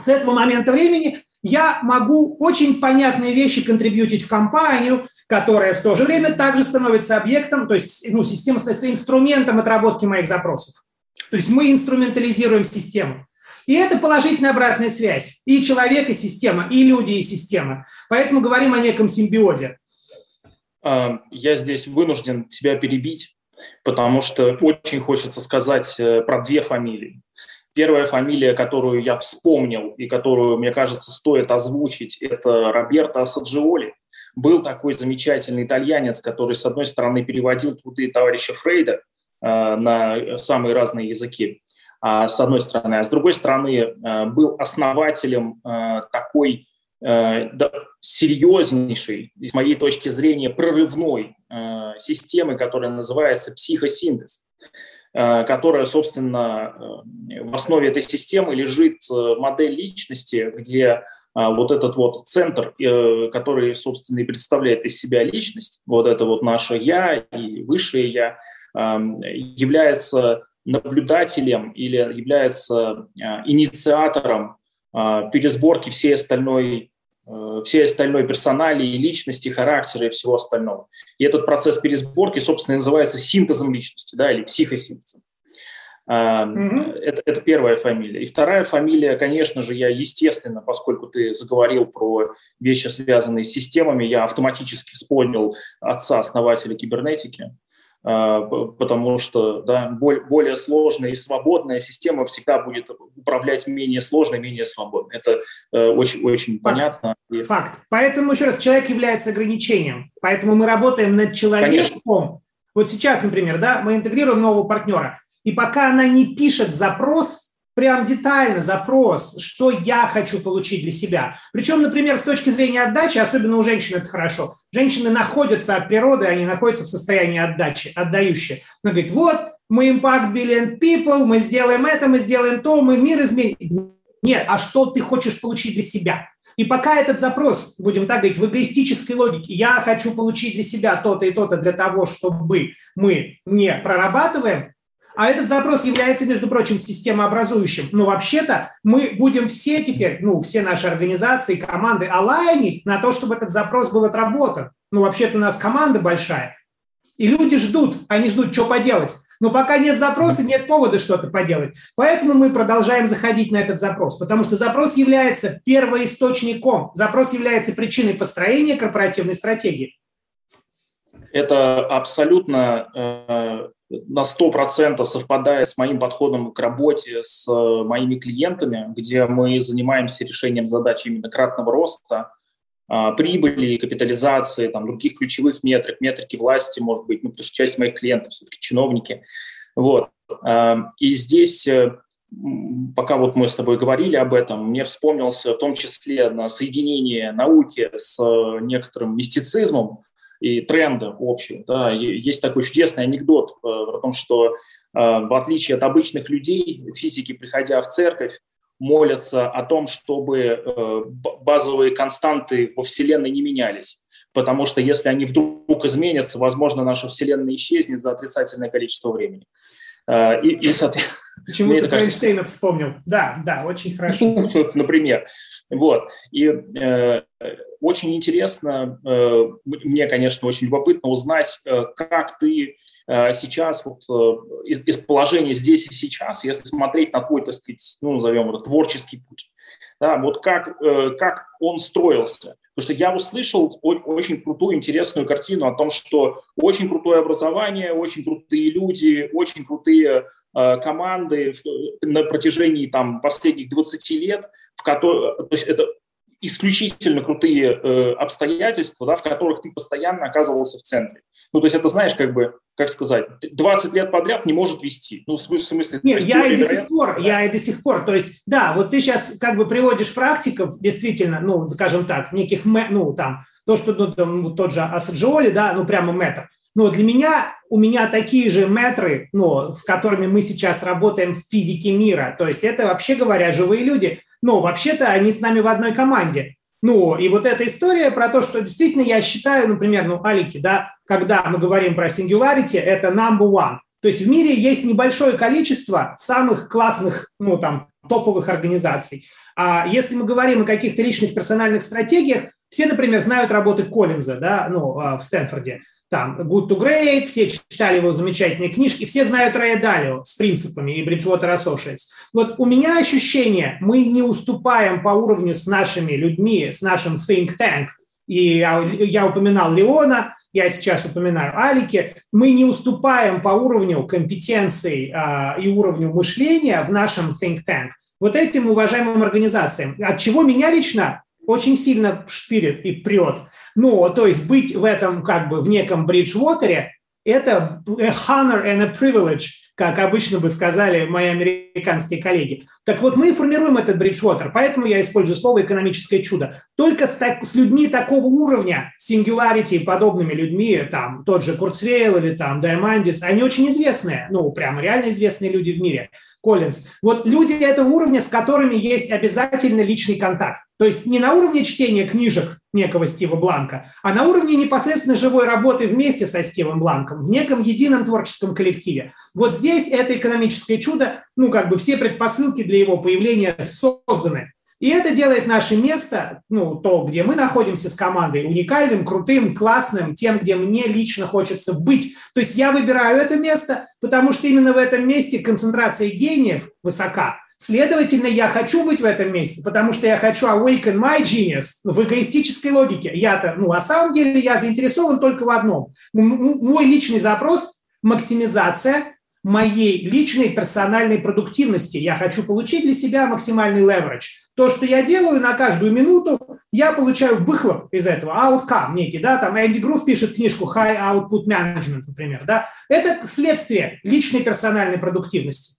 С этого момента времени я могу очень понятные вещи контрибьютить в компанию, которая в то же время также становится объектом, то есть, ну, система становится инструментом отработки моих запросов. То есть мы инструментализируем систему. И это положительная обратная связь. И человек, и система, и люди, и система. Поэтому говорим о неком симбиозе. Я здесь вынужден тебя перебить, потому что очень хочется сказать про две фамилии. Первая фамилия, которую я вспомнил и которую, мне кажется, стоит озвучить, это Роберто Саджиоли. Был такой замечательный итальянец, который, с одной стороны, переводил труды товарища Фрейда на самые разные языки, с одной стороны, а с другой стороны, был основателем такой серьезнейшей, с моей точки зрения, прорывной системы, которая называется психосинтез, которая, собственно, в основе этой системы лежит модель личности, где вот этот вот центр, который, собственно, и представляет из себя личность, вот это вот наше «я» и «высшее я», является наблюдателем или является инициатором пересборки всей остальной персоналии, личности, характера и всего остального. И этот процесс пересборки, собственно, называется синтезом личности, да, или психосинтезом. Mm-hmm. Это первая фамилия. И вторая фамилия, конечно же, я, естественно, поскольку ты заговорил про вещи, связанные с системами, я автоматически вспомнил отца-основателя кибернетики, потому что, да, более сложная и свободная система всегда будет управлять менее сложной, менее свободной. Это очень-очень понятно. Факт. Поэтому, еще раз, человек является ограничением. Поэтому мы работаем над человеком. Конечно. Вот сейчас, например, да, мы интегрируем нового партнера. И пока она не пишет запрос, прям детально запрос, что я хочу получить для себя. Причем, например, с точки зрения отдачи, особенно у женщин это хорошо, женщины находятся от природы, они находятся в состоянии отдачи, отдающие. Она говорит, вот, мы impact billion people, мы сделаем это, мы сделаем то, мы мир изменим. Нет, а что ты хочешь получить для себя? И пока этот запрос, будем так говорить, в эгоистической логике, я хочу получить для себя то-то и то-то для того, чтобы мы не прорабатываем, а этот запрос является, между прочим, системообразующим. Но вообще-то мы будем все теперь, все наши организации, команды алайнить на то, чтобы этот запрос был отработан. Вообще-то у нас команда большая. И люди ждут, они ждут, что поделать. Но пока нет запроса, нет повода что-то поделать. Поэтому мы продолжаем заходить на этот запрос, потому что запрос является первоисточником, запрос является причиной построения корпоративной стратегии. Это абсолютно на 100% совпадает с моим подходом к работе с моими клиентами, где мы занимаемся решением задач именно кратного роста, прибыли, капитализации, других ключевых метрик, метрики власти, может быть, потому что часть моих клиентов все-таки чиновники. И здесь, пока мы с тобой говорили об этом, мне вспомнился в том числе на соединение науки с некоторым мистицизмом и тренда общего. Да. Есть такой чудесный анекдот о том, что в отличие от обычных людей, физики, приходя в церковь, молятся о том, чтобы базовые константы во Вселенной не менялись, потому что если они вдруг изменятся, возможно, наша Вселенная исчезнет за отрицательное количество времени. Почему ты Эйнштейна вспомнил? Да, очень хорошо. Например. И очень интересно, мне, конечно, очень любопытно узнать, как ты сейчас из положения здесь и сейчас, если смотреть на твой, так сказать, назовем это творческий путь, да, как он строился. Потому что я услышал очень крутую, интересную картину о том, что очень крутое образование, очень крутые люди, очень крутые команды на протяжении последних 20 лет, то есть это исключительно крутые обстоятельства, в которых ты постоянно оказывался в центре. То есть это, знаешь, как сказать, 20 лет подряд не может вести. Нет, я и до сих пор. То есть, ты сейчас приводишь практиков, действительно, скажем так, неких, то, что тот же Асаджиоли, прямо метр. У меня такие же метры, с которыми мы сейчас работаем в физике мира. То есть это, вообще говоря, живые люди. Вообще-то они с нами в одной команде. И вот эта история про то, что действительно я считаю, например, Алики, когда мы говорим про singularity, это number one. То есть в мире есть небольшое количество самых классных, топовых организаций. А если мы говорим о каких-то личных персональных стратегиях, все, например, знают работы Коллинза, в Стэнфорде. Good to Great, все читали его замечательные книжки, все знают Рэя Далио с принципами и Bridgewater Associates. У меня ощущение, мы не уступаем по уровню с нашими людьми, с нашим think tank. И я упоминал Леона, я сейчас упоминаю Алики. Мы не уступаем по уровню компетенций и уровню мышления в нашем think tank. Этим уважаемым организациям, от чего меня лично очень сильно штырит и прет. То есть быть в этом в неком Bridgewater – это a honor and a privilege, как обычно бы сказали мои американские коллеги. Так мы формируем этот Bridgewater, поэтому я использую слово «экономическое чудо». Только с людьми такого уровня, singularity и подобными людьми, тот же Курцвейл или Даймандис, они очень известные, прямо реально известные люди в мире, Коллинз. Люди этого уровня, с которыми есть обязательно личный контакт. То есть не на уровне чтения книжек некого Стива Бланка, а на уровне непосредственно живой работы вместе со Стивом Бланком в неком едином творческом коллективе. Здесь это экономическое чудо, все предпосылки для его появления созданы. И это делает наше место, то, где мы находимся с командой, уникальным, крутым, классным, тем, где мне лично хочется быть. То есть я выбираю это место, потому что именно в этом месте концентрация гениев высока. Следовательно, я хочу быть в этом месте, потому что я хочу awaken my genius в эгоистической логике. Я-то, на самом деле, я заинтересован только в одном. Мой личный запрос – максимизация моей личной персональной продуктивности. Я хочу получить для себя максимальный leverage. То, что я делаю на каждую минуту, я получаю выхлоп из этого, outcome некий, Энди Грув пишет книжку High Output Management, например, Это следствие личной персональной продуктивности.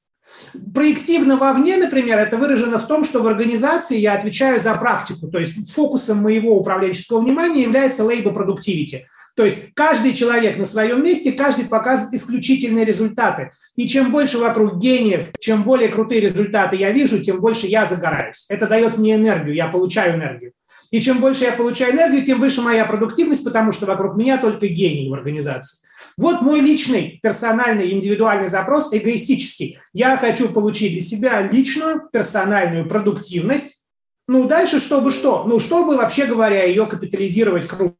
Проективно вовне, например, это выражено в том, что в организации я отвечаю за практику, то есть фокусом моего управленческого внимания является labor productivity. То есть каждый человек на своем месте, каждый показывает исключительные результаты. И чем больше вокруг гениев, чем более крутые результаты я вижу, тем больше я загораюсь. Это дает мне энергию, я получаю энергию. И чем больше я получаю энергию, тем выше моя продуктивность, потому что вокруг меня только гений в организации. Вот мой личный, персональный, индивидуальный запрос, эгоистический. Я хочу получить для себя личную, персональную продуктивность. Ну, дальше чтобы что? Ну, чтобы, вообще говоря, ее капитализировать круто.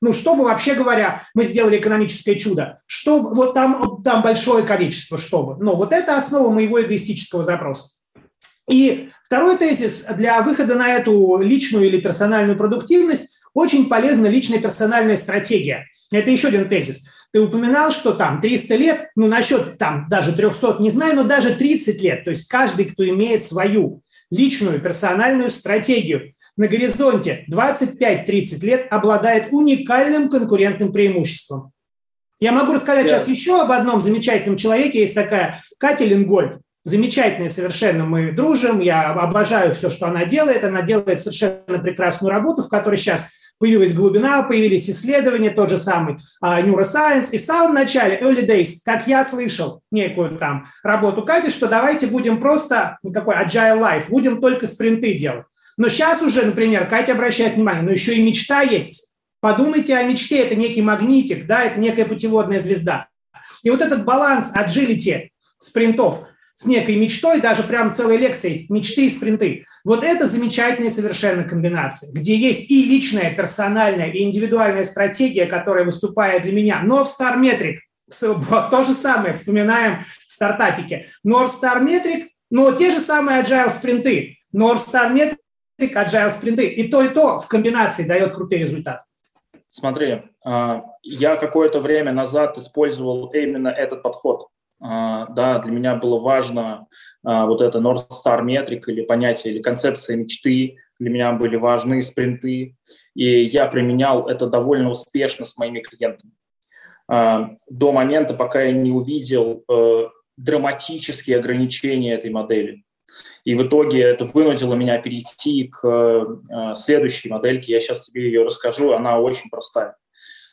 Ну, чтобы, вообще говоря, мы сделали экономическое чудо. Чтобы, вот там большое количество, чтобы. Но вот это основа моего эгоистического запроса. И второй тезис: для выхода на эту личную или персональную продуктивность очень полезна личная персональная стратегия. Это еще один тезис. Ты упоминал, что там 300 лет, ну, насчет там даже 300, не знаю, но даже 30 лет. То есть каждый, кто имеет свою личную персональную стратегию, на горизонте 25-30 лет обладает уникальным конкурентным преимуществом. Я могу рассказать сейчас еще об одном замечательном человеке. Есть такая Катя Ленгольд. Замечательная совершенно, мы дружим, я обожаю все, что она делает совершенно прекрасную работу, в которой сейчас появилась глубина, появились исследования, тот же самый Neuroscience. И в самом начале, early days, как я слышал некую там работу Кати, что давайте будем просто, никакой agile life, будем только спринты делать. Но сейчас уже, например, Катя обращает внимание, но еще и мечта есть. Подумайте о мечте, это некий магнитик, да, это некая путеводная звезда. И вот этот баланс agility спринтов с некой мечтой, даже прям целая лекция есть, мечты и спринты. Вот это замечательная совершенно комбинация, где есть и личная, персональная, и индивидуальная стратегия, которая выступает для меня. North Star Metric, то же самое, вспоминаем в стартапике. North Star Metric, но те же самые agile спринты. North Star Metric, agile спринты. И то в комбинации дает крутые результаты. Смотри, я какое-то время назад использовал именно этот подход. Да, для меня было важно вот это North Star метрика или понятие, или концепция мечты. Для меня были важны спринты, и я применял это довольно успешно с моими клиентами. До момента, пока я не увидел драматические ограничения этой модели. И в итоге это вынудило меня перейти к следующей модельке. Я сейчас тебе ее расскажу, она очень простая.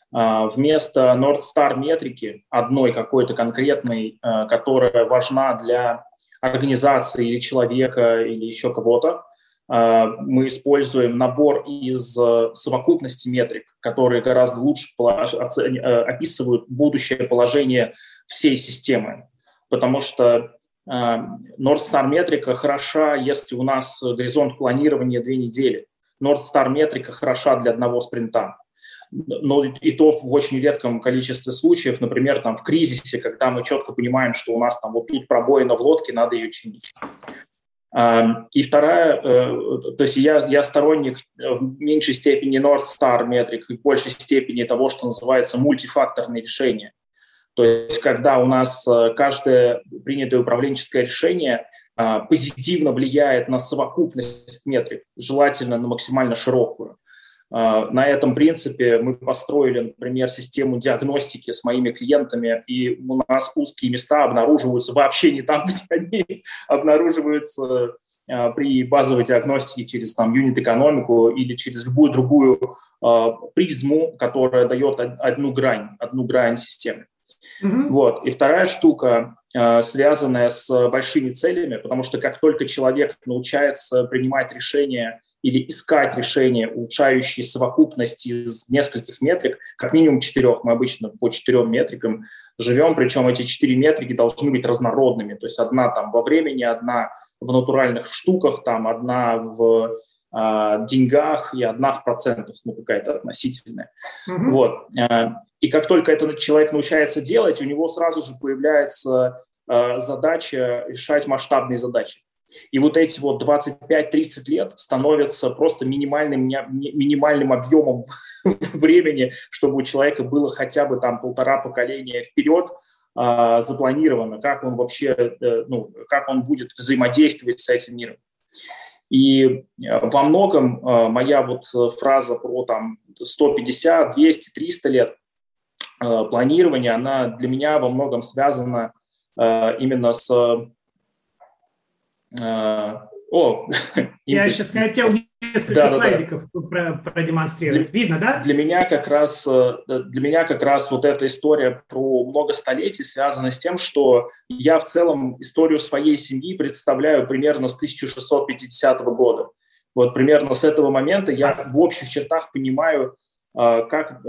Вместо North Star метрики, одной какой-то конкретной, которая важна для организации или человека или еще кого-то, мы используем набор из совокупности метрик, которые гораздо лучше описывают будущее положение всей системы. Потому что North Star метрика хороша, если у нас горизонт планирования 2 недели. North Star метрика хороша для одного спринта. Но и то в очень редком количестве случаев, например, там в кризисе, когда мы четко понимаем, что у нас там вот тут пробоина в лодке, надо ее чинить. И вторая, то есть я сторонник в меньшей степени North Star метрик и в большей степени того, что называется мультифакторные решения. То есть когда у нас каждое принятое управленческое решение позитивно влияет на совокупность метрик, желательно на максимально широкую. На этом принципе мы построили, например, систему диагностики с моими клиентами, и у нас узкие места обнаруживаются вообще не там, где они обнаруживаются при базовой диагностике через там юнит-экономику или через любую другую призму, которая дает одну грань системы. Mm-hmm. Вот. И вторая штука, связанная с большими целями, потому что как только человек научается принимать решения или искать решения, улучшающие совокупность из нескольких метрик, как минимум 4, мы обычно по 4 метрикам живем, причем эти 4 метрики должны быть разнородными, то есть одна там во времени, одна в натуральных штуках, там одна в деньгах и одна в процентах, ну какая-то относительная. Mm-hmm. Вот. И как только этот человек научается делать, у него сразу же появляется задача решать масштабные задачи. И вот эти вот 25-30 лет становятся просто минимальным объемом времени, чтобы у человека было хотя бы там 1,5 поколения вперед запланировано, как он вообще, как он будет взаимодействовать с этим миром. И во многом моя вот фраза про там 150, 200, 300 лет планирования, она для меня во многом связана именно с... Я сейчас хотел несколько слайдиков продемонстрировать. Видно, да? Для меня как раз вот эта история про много столетий связана с тем, что я в целом историю своей семьи представляю примерно с 1650 года. Вот примерно с этого момента я в общих чертах понимаю, как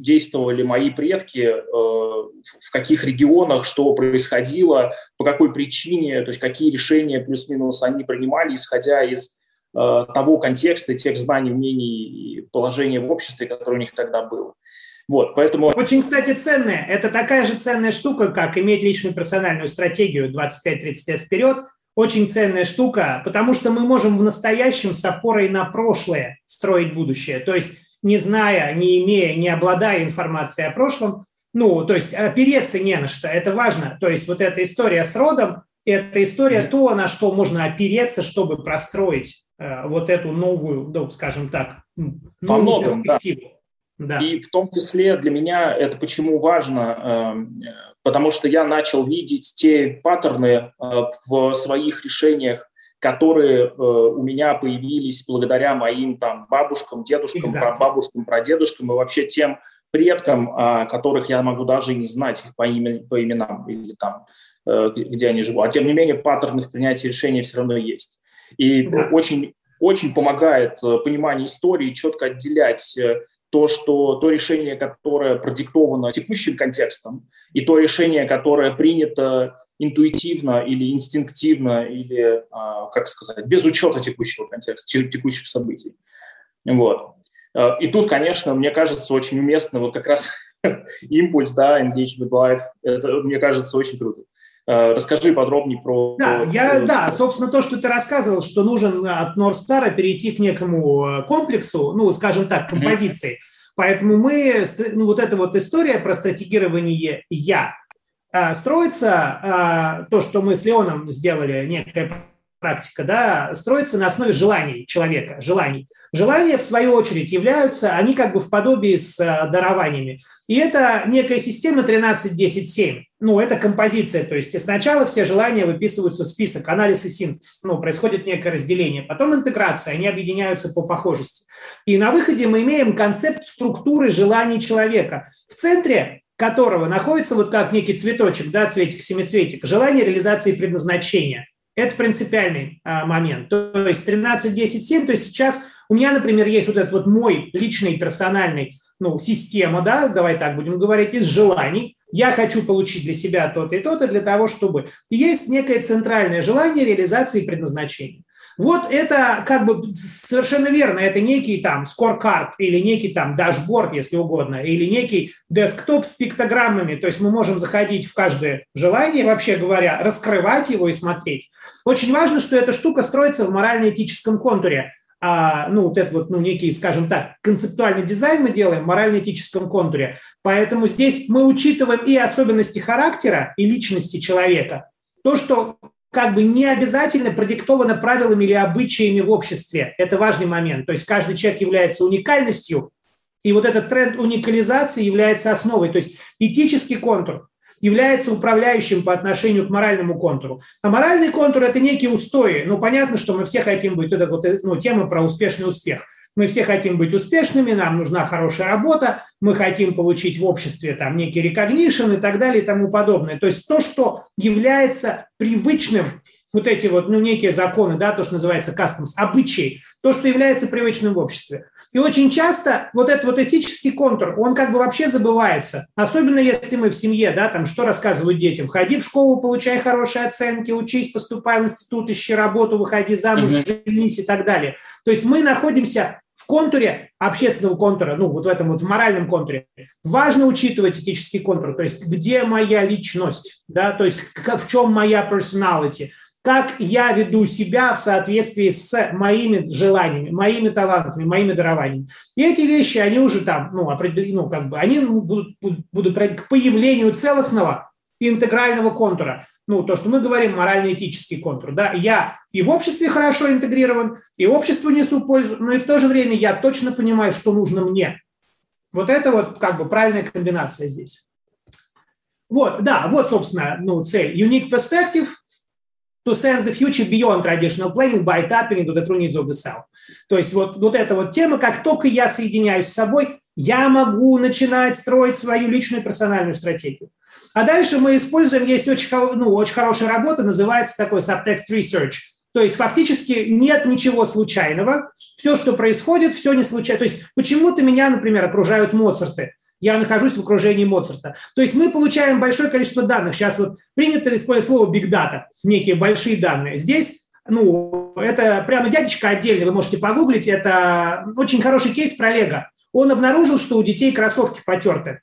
действовали мои предки, в каких регионах, что происходило, по какой причине, то есть какие решения плюс-минус они принимали, исходя из того контекста, тех знаний, мнений и положения в обществе, которое у них тогда было. Вот, поэтому... Очень, кстати, ценная. Это такая же ценная штука, как иметь личную персональную стратегию 25-30 лет вперед. Очень ценная штука, потому что мы можем в настоящем с опорой на прошлое строить будущее. То есть не зная, не имея, не обладая информацией о прошлом, то есть опереться не на что, это важно. То есть вот эта история с родом, это история то, на что можно опереться, чтобы простроить вот эту новую, скажем так, новую перспективу. Да. И в том числе для меня это почему важно, потому что я начал видеть те паттерны в своих решениях, которые у меня появились благодаря моим бабушкам, дедушкам, прабабушкам, прадедушкам и вообще тем предкам, которых я могу даже и не знать по именам или где они живут. А тем не менее паттерны в принятии решений все равно есть. И очень, очень помогает понимание истории четко отделять то решение, которое продиктовано текущим контекстом, и то решение, которое принято интуитивно или инстинктивно, или, без учета текущего контекста, текущих событий. Вот. И тут, конечно, мне кажется, очень уместно вот как раз импульс, engagement life, это, мне кажется, очень круто. Расскажи подробнее про... собственно, то, что ты рассказывал, что нужен от North Star перейти к некому комплексу, скажем так, композиции. Поэтому мы, вот эта вот история про стратегирование «я» строится, то, что мы с Леоном сделали, некая практика, строится на основе желаний человека, желаний. Желания, в свою очередь, являются, они как бы в подобии с дарованиями. И это некая система 13-10-7. Это композиция, то есть сначала все желания выписываются в список, анализ и синтез. Происходит некое разделение, потом интеграция, они объединяются по похожести. И на выходе мы имеем концепт структуры желаний человека, в центре которого находится вот как некий цветочек, цветик-семицветик, желание реализации предназначения. Это принципиальный момент. То есть 13-10-7, то есть сейчас... У меня, например, есть вот этот вот мой личный персональный, система, давай так будем говорить, из желаний. Я хочу получить для себя то-то и то-то для того, чтобы... И есть некое центральное желание реализации предназначения. Вот это как бы совершенно верно, это некий скоркард или некий дашборд, если угодно, или некий десктоп с пиктограммами, то есть мы можем заходить в каждое желание, вообще говоря, раскрывать его и смотреть. Очень важно, что эта штука строится в морально-этическом контуре. Некий, скажем так, концептуальный дизайн мы делаем в морально-этическом контуре. Поэтому здесь мы учитываем и особенности характера, и личности человека. То, что как бы не обязательно продиктовано правилами или обычаями в обществе. Это важный момент. То есть каждый человек является уникальностью, и вот этот тренд уникализации является основой. То есть этический контур является управляющим по отношению к моральному контуру. А моральный контур – это некие устои. Понятно, что мы все хотим быть... Это вот, тема про успешный успех. Мы все хотим быть успешными, нам нужна хорошая работа, мы хотим получить в обществе некий рекогнишн и так далее и тому подобное. То есть то, что является привычным, вот эти вот некие законы, то, что называется customs, обычаи, то, что является привычным в обществе. И очень часто вот этот вот этический контур, он как бы вообще забывается. Особенно если мы в семье, что рассказывают детям? Ходи в школу, получай хорошие оценки, учись, поступай в институт, ищи работу, выходи замуж, женись и так далее. То есть мы находимся в контуре общественного контура, в этом вот моральном контуре. Важно учитывать этический контур, то есть где моя личность, то есть в чем моя personality, как я веду себя в соответствии с моими желаниями, моими талантами, моими дарованиями. И эти вещи, они уже они будут к появлению целостного интегрального контура. То, что мы говорим, морально-этический контур. Я и в обществе хорошо интегрирован, и обществу несу пользу, но и в то же время я точно понимаю, что нужно мне. Вот это вот как бы правильная комбинация здесь. Вот, собственно, цель. Unique perspective. to sense the future beyond traditional planning by tapping into the true needs of the self. То есть вот эта вот тема, как только я соединяюсь с собой, я могу начинать строить свою личную персональную стратегию. А дальше мы используем, есть очень хорошая работа, называется такой subtext research. То есть фактически нет ничего случайного, все, что происходит, все не случайно. То есть почему-то меня, например, окружают Моцарты. Я нахожусь в окружении Моцарта. То есть мы получаем большое количество данных. Сейчас вот принято использовать слово big data, некие большие данные. Здесь, это прямо дядечка отдельный, вы можете погуглить. Это очень хороший кейс про Лего. Он обнаружил, что у детей кроссовки потерты.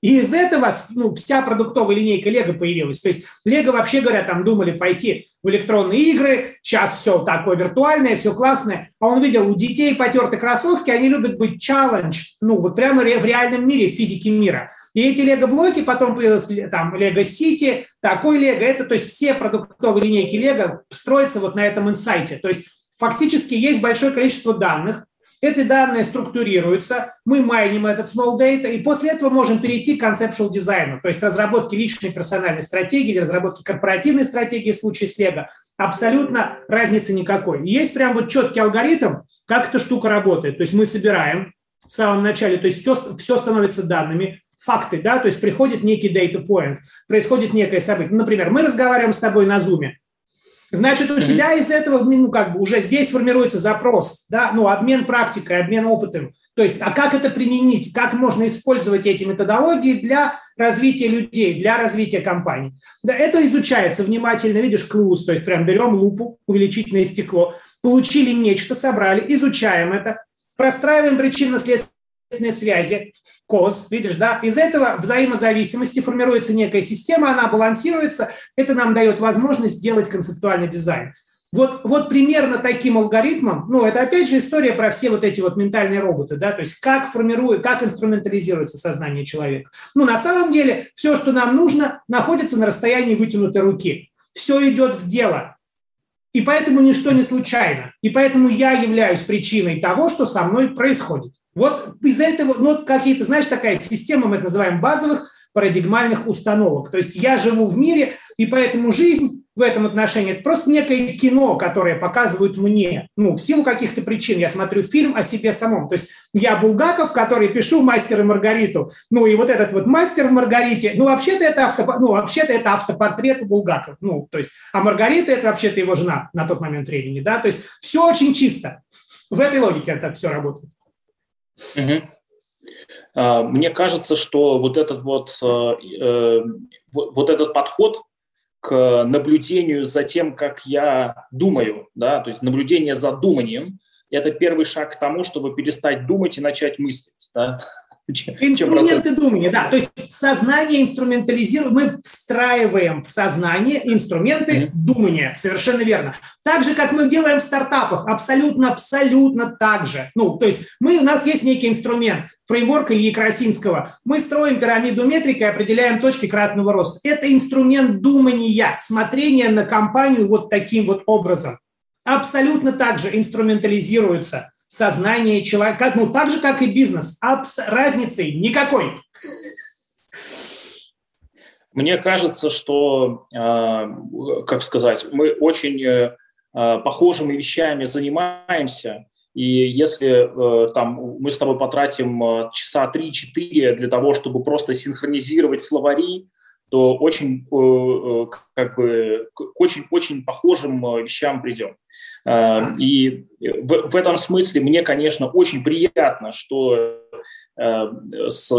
И из этого вся продуктовая линейка Лего появилась. То есть Лего, вообще говоря, там думали пойти в электронные игры, сейчас все такое виртуальное, все классное. А он видел, у детей потерты кроссовки, они любят быть challenged, прямо в реальном мире, в физике мира. И эти Лего-блоки, потом появилось там Лего-сити, такой Лего, это, то есть все продуктовые линейки Лего строятся вот на этом инсайте. То есть фактически есть большое количество данных, эти данные структурируются, мы майним этот small data, и после этого можем перейти к conceptual дизайну, то есть разработке личной персональной стратегии или разработке корпоративной стратегии в случае с Лего. Абсолютно разницы никакой. Есть прям четкий алгоритм, как эта штука работает. То есть мы собираем в самом начале, то есть все становится данными, факты, да, то есть приходит некий data point, происходит некое событие. Например, мы разговариваем с тобой на Zoom. Значит, у тебя из этого, уже здесь формируется запрос, да, обмен практикой, обмен опытом. То есть, а как это применить, как можно использовать эти методологии для развития людей, для развития компаний. Да, это изучается внимательно, видишь, клуз, то есть прям берем лупу, увеличительное стекло, получили нечто, собрали, изучаем это, простраиваем причинно-следственные связи, cause, видишь, да, из этого взаимозависимости формируется некая система, она балансируется, это нам дает возможность сделать концептуальный дизайн. Вот примерно таким алгоритмом, это опять же история про все эти ментальные роботы, да, то есть как инструментализируется сознание человека. На самом деле все, что нам нужно, находится на расстоянии вытянутой руки. Все идет в дело. И поэтому ничто не случайно. И поэтому я являюсь причиной того, что со мной происходит. Из этого, какие-то, такая система, мы это называем базовых парадигмальных установок. То есть я живу в мире, и поэтому жизнь в этом отношении – это просто некое кино, которое показывают мне. В силу каких-то причин я смотрю фильм о себе самом. То есть я Булгаков, который пишу «Мастер и Маргариту». И «Мастер в Маргарите», вообще-то это автопортрет Булгакова. А Маргарита – это вообще-то его жена на тот момент времени, да. То есть все очень чисто. В этой логике это все работает. Угу. Мне кажется, что этот подход к наблюдению за тем, как я думаю, да, то есть наблюдение за думанием, это первый шаг к тому, чтобы перестать думать и начать мыслить. Да? Инструменты думания, да, то есть сознание инструментализируем, мы встраиваем в сознание инструменты думания, совершенно верно. Так же, как мы делаем в стартапах, абсолютно так же. То есть у нас есть некий инструмент, фреймворк Ильи Красинского, мы строим пирамиду метрик и определяем точки кратного роста. Это инструмент думания, смотрения на компанию таким образом. Абсолютно так же инструментализируется сознание человека, так же, как и бизнес, разницы никакой. Мне кажется, что, мы очень похожими вещами занимаемся, и если мы с тобой потратим часа 3-4 для того, чтобы просто синхронизировать словари, то очень похожим вещам придем. И в этом смысле мне, конечно, очень приятно, что с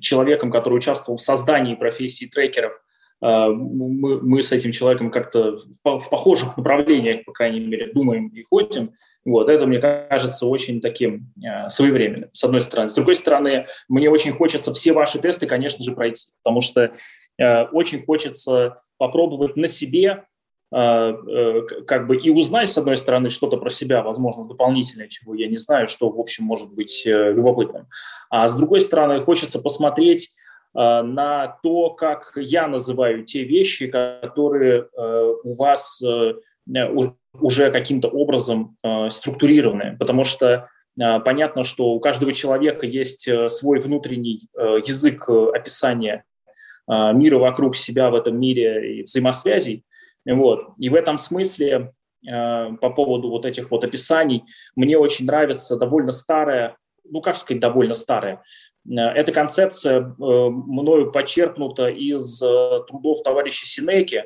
человеком, который участвовал в создании профессии трекеров, мы с этим человеком как-то в похожих направлениях, по крайней мере, думаем и ходим. Это, мне кажется, очень таким своевременным, с одной стороны. С другой стороны, мне очень хочется все ваши тесты, конечно же, пройти, потому что очень хочется попробовать на себе, и узнать, с одной стороны, что-то про себя, возможно, дополнительное, чего я не знаю, что, в общем, может быть любопытным. А с другой стороны, хочется посмотреть на то, как я называю те вещи, которые у вас уже каким-то образом структурированы. Потому что понятно, что у каждого человека есть свой внутренний язык описания мира вокруг себя в этом мире и взаимосвязей. Вот. И в этом смысле по поводу вот этих вот описаний мне очень нравится довольно старая, ну как сказать, довольно старая. Эта концепция мною почерпнута из трудов товарища Сенеки,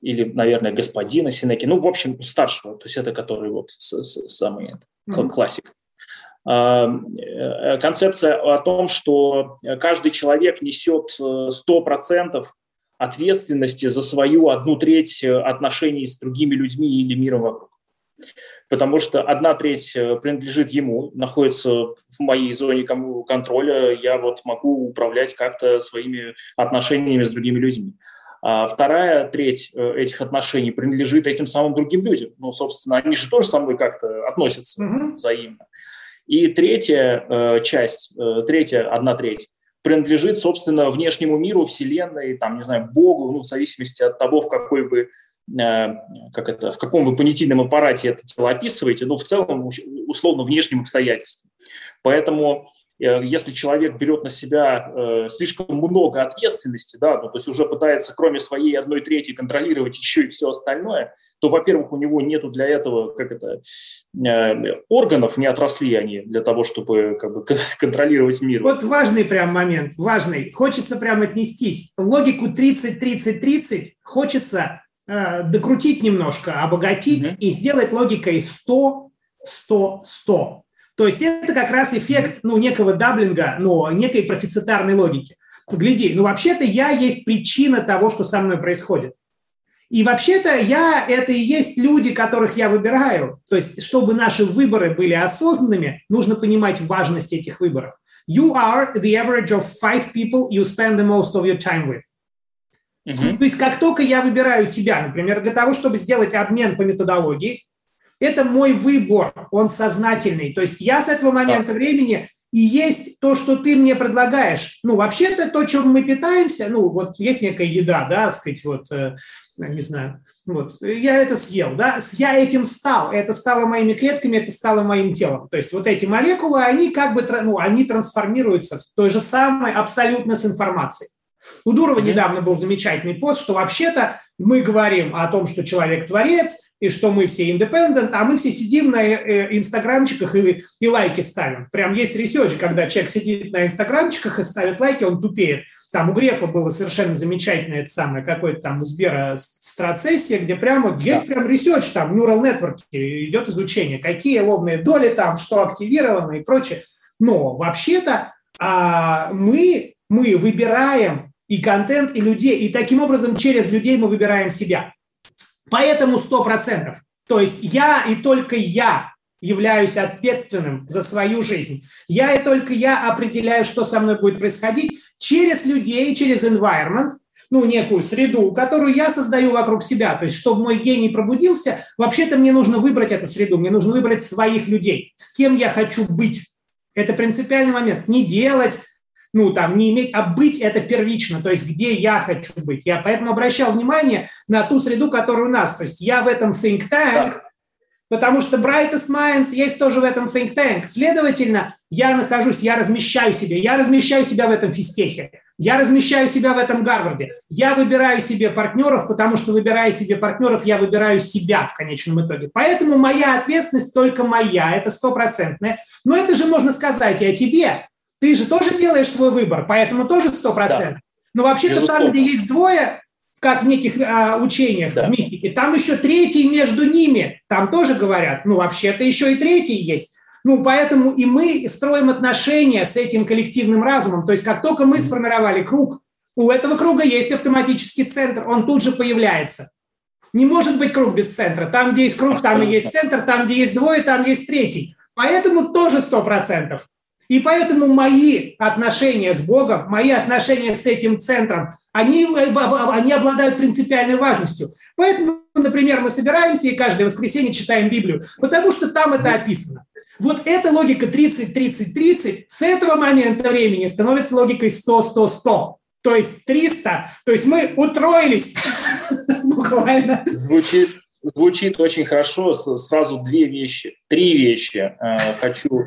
или, наверное, господина Сенеки, ну, в общем, старшего, то есть это который вот самый классик. Концепция о том, что каждый человек несет 100% ответственности за свою 1/3 отношений с другими людьми или миром вокруг. Потому что 1/3 принадлежит ему, находится в моей зоне контроля, я вот могу управлять как-то своими отношениями с другими людьми. А 2/3 этих отношений принадлежит этим самым другим людям. Ну, собственно, они же тоже со мной как-то относятся взаимно. И 1/3 принадлежит, собственно, внешнему миру, Вселенной, там, не знаю, Богу, ну, в зависимости от того, в какой бы в каком вы понятийном аппарате это тело описываете, но в целом условно внешним обстоятельствам. Поэтому если человек берет на себя слишком много ответственности, да, ну, то есть уже пытается кроме своей 1/3 контролировать еще и все остальное, то, во-первых, у него нету для этого органов, не отросли они для того, чтобы как бы контролировать мир. Вот важный прям момент, важный. Хочется прям отнестись. Логику 30-30-30 хочется докрутить немножко, обогатить и сделать логикой 100-100-100. То есть это как раз эффект, ну, некого даблинга, но некой профицитарной логики. Гляди, ну, вообще-то я есть причина того, что со мной происходит. И вообще-то это и есть люди, которых я выбираю. То есть, чтобы наши выборы были осознанными, нужно понимать важность этих выборов. You are the average of 5 people you spend the most of your time with. То есть, как только я выбираю тебя, например, для того, чтобы сделать обмен по методологии, это мой выбор, он сознательный. То есть, я с этого момента времени и есть то, что ты мне предлагаешь. Ну, вообще-то, то, чем мы питаемся, ну, вот есть некая еда, да, так сказать, вот, не знаю, вот, я это съел, да, я этим стал, это стало моими клетками, это стало моим телом. То есть, вот эти молекулы, они как бы, ну, они трансформируются в той же самой абсолютно с информацией. У Дурова недавно был замечательный пост, что вообще-то мы говорим о том, что человек творец, и что мы все independent, а мы все сидим на инстаграмчиках и лайки ставим. Прям есть ресерч, когда человек сидит на инстаграмчиках и ставит лайки, он тупеет. Там у Грефа было совершенно замечательное, это самое, какой-то там у Сбера страцессия, где прямо есть прям ресерч, там в neural network идет изучение, какие лобные доли там, что активировано и прочее. Но вообще-то мы выбираем и контент, и людей, и таким образом через людей мы выбираем себя. Поэтому 100%. То есть я и только я являюсь ответственным за свою жизнь. Я и только я определяю, что со мной будет происходить через людей, через environment, ну, некую среду, которую я создаю вокруг себя. То есть, чтобы мой гений пробудился, вообще-то мне нужно выбрать эту среду, мне нужно выбрать своих людей, с кем я хочу быть. Это принципиальный момент. Не делать... ну, там, не иметь, а быть – это первично, то есть где я хочу быть. Я поэтому обращал внимание на ту среду, которая у нас. То есть я в этом think tank, потому что brightest minds есть тоже в этом think tank. Следовательно, я размещаю себя в этом физтехе, я размещаю себя в этом Гарварде, я выбираю себе партнеров, потому что, выбирая себе партнеров, я выбираю себя в конечном итоге. Поэтому моя ответственность только моя, это 100%. Но это же можно сказать и о тебе. Ты же тоже делаешь свой выбор, поэтому тоже 100%. Да. Но вообще-то там, где есть двое, как в неких учениях, в мистике, там еще третий между ними. Там тоже говорят, ну вообще-то еще и третий есть. Ну поэтому и мы строим отношения с этим коллективным разумом. То есть как только мы сформировали круг, у этого круга есть автоматический центр, он тут же появляется. Не может быть круг без центра. Там, где есть круг, там и есть центр, там, где есть двое, там есть третий. Поэтому тоже 100%. И поэтому мои отношения с Богом, мои отношения с этим центром, они обладают принципиальной важностью. Поэтому, например, мы собираемся и каждое воскресенье читаем Библию, потому что там это описано. Вот эта логика 30-30-30 с этого момента времени становится логикой 100-100-100. То есть 300, то есть мы утроились буквально. Звучит очень хорошо. Сразу три вещи хочу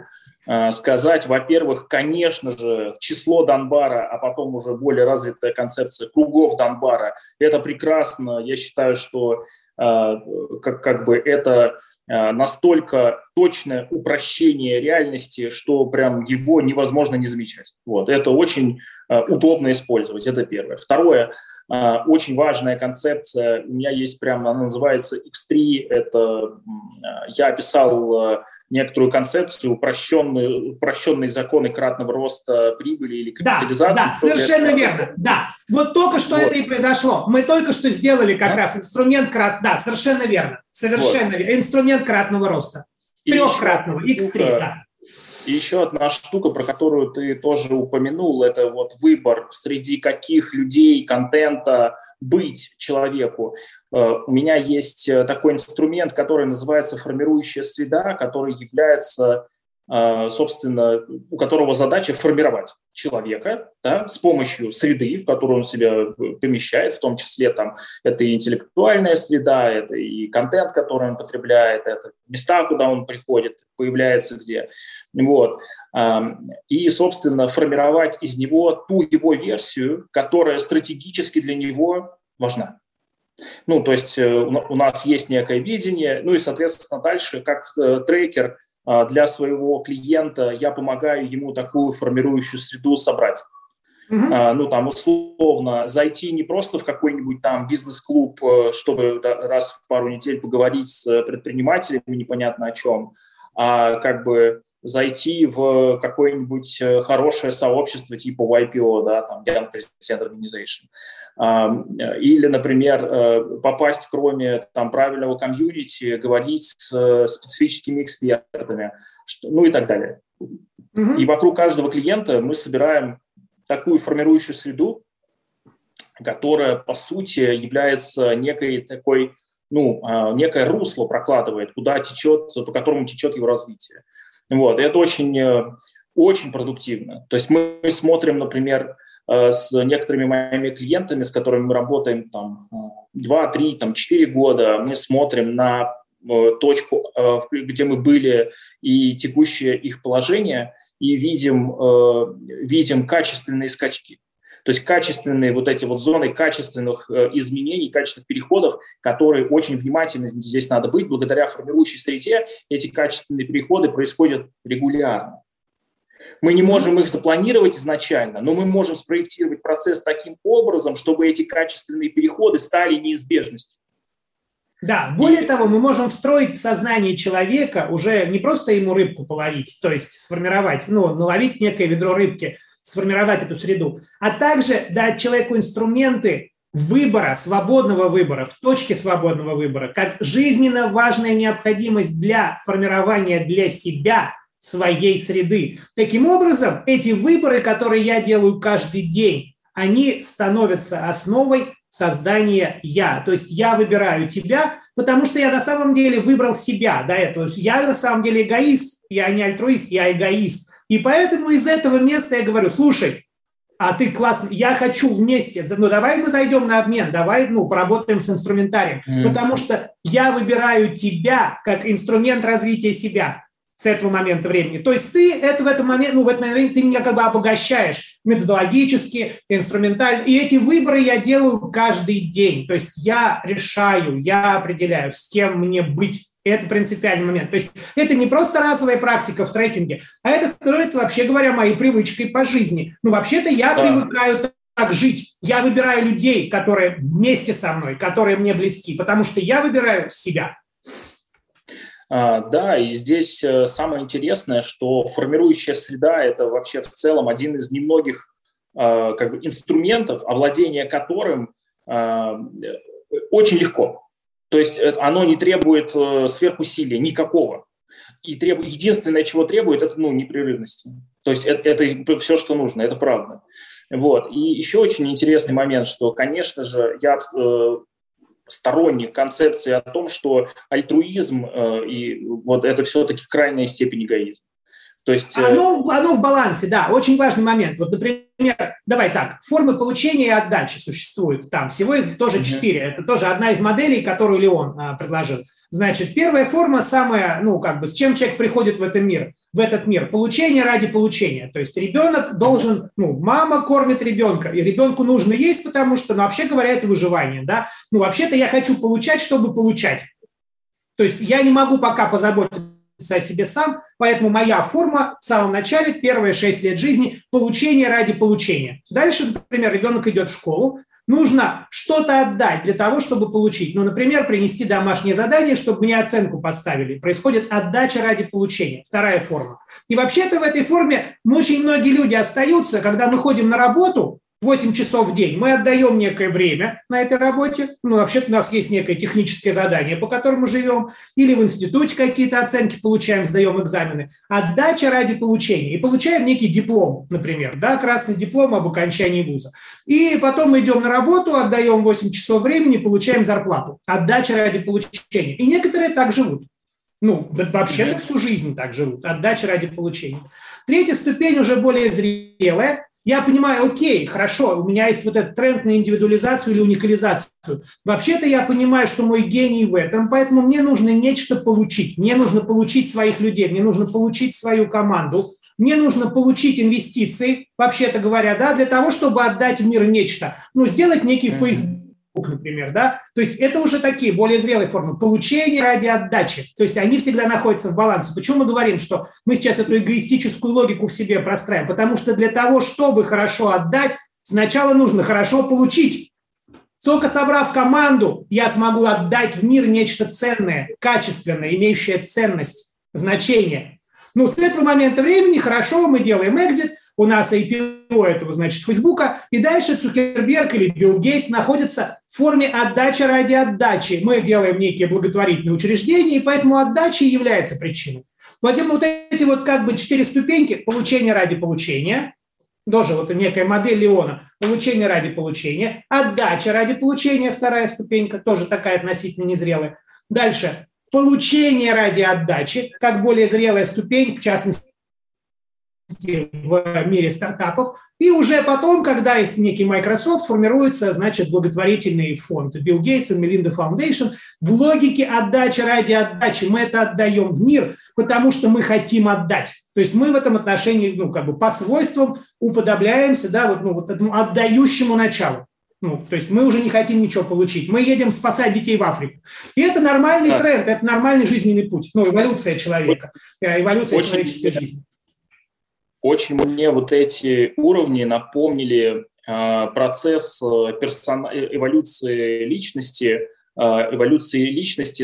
сказать, во-первых, конечно же, число Донбара, а потом уже более развитая концепция кругов Донбара, это прекрасно. Я считаю, что это настолько точное упрощение реальности, что прям его невозможно не замечать. Вот. Это очень удобно использовать, это первое. Второе, очень важная концепция, у меня есть прям, она называется X3, это я описал некоторую концепцию упрощенные законы кратного роста прибыли или капитализации. Да, да, совершенно верно, да. Вот только что это и произошло. Мы только что сделали как раз инструмент кратного, да, совершенно верно, инструмент кратного роста, трехкратного, X3, да. И еще одна штука, про которую ты тоже упомянул, это вот выбор, среди каких людей, контента быть человеку. У меня есть такой инструмент, который называется формирующая среда, который является, собственно, у которого задача формировать человека, да, с помощью среды, в которую он себя помещает, в том числе там, это и интеллектуальная среда, это и контент, который он потребляет, это места, куда он приходит, появляется где. Вот. И, собственно, формировать из него ту его версию, которая стратегически для него важна. Ну, то есть у нас есть некое видение, ну и, соответственно, дальше, как трекер для своего клиента, я помогаю ему такую формирующую среду собрать. Mm-hmm. Ну, там, условно, зайти не просто в какой-нибудь там бизнес-клуб, чтобы раз в пару недель поговорить с предпринимателями, непонятно о чем, а как бы зайти в какое-нибудь хорошее сообщество типа YPO, да, там, Young President Organization. Или, например, попасть, кроме там, правильного комьюнити, говорить с специфическими экспертами, ну и так далее. Mm-hmm. И вокруг каждого клиента мы собираем такую формирующую среду, которая, по сути, является некой такой, ну, некое русло прокладывает, куда течет, по которому течет его развитие. Вот. И это очень, очень продуктивно. То есть мы смотрим, например, с некоторыми моими клиентами, с которыми мы работаем там, 2, 3, там, 4 года, мы смотрим на точку, где мы были, и текущее их положение, и видим качественные скачки. То есть качественные вот эти вот зоны качественных изменений, качественных переходов, которые очень внимательно здесь надо быть. Благодаря формирующей среде эти качественные переходы происходят регулярно. Мы не можем их запланировать изначально, но мы можем спроектировать процесс таким образом, чтобы эти качественные переходы стали неизбежностью. Да, более того, мы можем встроить в сознание человека уже не просто ему рыбку половить, то есть сформировать, ну, наловить некое ведро рыбки, сформировать эту среду, а также дать человеку инструменты выбора, свободного выбора, в точке свободного выбора, как жизненно важная необходимость для формирования для себя своей среды. Таким образом, эти выборы, которые я делаю каждый день, они становятся основой создания «я». То есть я выбираю тебя, потому что я на самом деле выбрал себя до этого. Я на самом деле эгоист, я не альтруист, я эгоист. И поэтому из этого места я говорю: слушай, а ты классный, я хочу вместе, ну давай мы зайдем на обмен, давай, ну, поработаем с инструментарием, потому что я выбираю тебя как инструмент развития себя с этого момента времени. То есть ты это в этот момент, ну, в этот момент времени ты меня как бы обогащаешь методологически, инструментально. И эти выборы я делаю каждый день. То есть я решаю, я определяю, с кем мне быть. Это принципиальный момент. То есть это не просто разовая практика в трекинге, а это становится, вообще говоря, моей привычкой по жизни. Ну, вообще-то я привыкаю так жить. Я выбираю людей, которые вместе со мной, которые мне близки, потому что я выбираю себя. Да, и здесь самое интересное, что формирующая среда – это вообще в целом один из немногих как бы инструментов, овладение которым очень легко. То есть оно не требует сверхусилия никакого. И единственное, чего требует, это, ну, непрерывности. То есть это все, что нужно, это правда. Вот. И еще очень интересный момент, что, конечно же, я сторонник концепции о том, что альтруизм и вот это все-таки крайняя степень эгоизма. То есть оно в балансе, да, очень важный момент. Вот, например, давай так, формы получения и отдачи существуют там, всего их тоже 4, это тоже одна из моделей, которую Леон предложил. Значит, первая форма самая, ну, как бы, с чем человек приходит в этот мир – в этот мир. Получение ради получения. То есть ребенок должен, мама кормит ребенка, и ребенку нужно есть, потому что, вообще говоря, это выживание, да. Вообще-то я хочу получать, чтобы получать. То есть я не могу пока позаботиться о себе сам, поэтому моя форма в самом начале, первые 6 лет жизни, получение ради получения. Дальше, например, ребенок идет в школу, нужно что-то отдать для того, чтобы получить. Например, принести домашнее задание, чтобы мне оценку поставили. Происходит отдача ради получения. Вторая форма. И вообще-то в этой форме очень многие люди остаются, когда мы ходим на работу 8 часов в день. Мы отдаем некое время на этой работе. Вообще-то у нас есть некое техническое задание, по которому живем. Или в институте какие-то оценки получаем, сдаем экзамены. Отдача ради получения. И получаем некий диплом, например. Да, красный диплом об окончании вуза. И потом мы идем на работу, отдаем 8 часов времени, получаем зарплату. Отдача ради получения. И некоторые так живут. Вообще-то всю жизнь так живут. Отдача ради получения. Третья ступень уже более зрелая. Я понимаю, окей, хорошо, у меня есть вот этот тренд на индивидуализацию или уникализацию. Вообще-то я понимаю, что мой гений в этом, поэтому мне нужно нечто получить. Мне нужно получить своих людей, мне нужно получить свою команду, мне нужно получить инвестиции, вообще-то говоря, да, для того, чтобы отдать в мир нечто. Сделать некий Facebook, например, да. То есть это уже такие более зрелые формы. Получение ради отдачи. То есть они всегда находятся в балансе. Почему мы говорим, что мы сейчас эту эгоистическую логику в себе простраиваем? Потому что для того, чтобы хорошо отдать, сначала нужно хорошо получить. Только собрав команду, я смогу отдать в мир нечто ценное, качественное, имеющее ценность, значение. С этого момента времени хорошо мы делаем экзит. У нас IPO этого, Фейсбука, и дальше Цукерберг или Билл Гейтс находятся в форме отдачи ради отдачи. Мы делаем некие благотворительные учреждения, и поэтому отдача является причиной. Поэтому вот эти четыре ступеньки: получение ради получения, тоже некая модель Леона, получение ради получения, отдача ради получения, вторая ступенька, тоже такая относительно незрелая. Дальше получение ради отдачи, как более зрелая ступень, в частности, в мире стартапов. И уже потом, когда есть некий Microsoft, формируется, благотворительный фонд Билл Гейтс и Мелинда Фаундейшн. В логике отдачи ради отдачи мы это отдаем в мир, потому что мы хотим отдать. То есть мы в этом отношении, по свойствам уподобляемся, этому отдающему началу. То есть мы уже не хотим ничего получить. Мы едем спасать детей в Африку. И это нормальный тренд, это нормальный жизненный путь. Эволюция человека, эволюция человеческой жизни. Очень мне эти уровни напомнили процесс эволюции личности,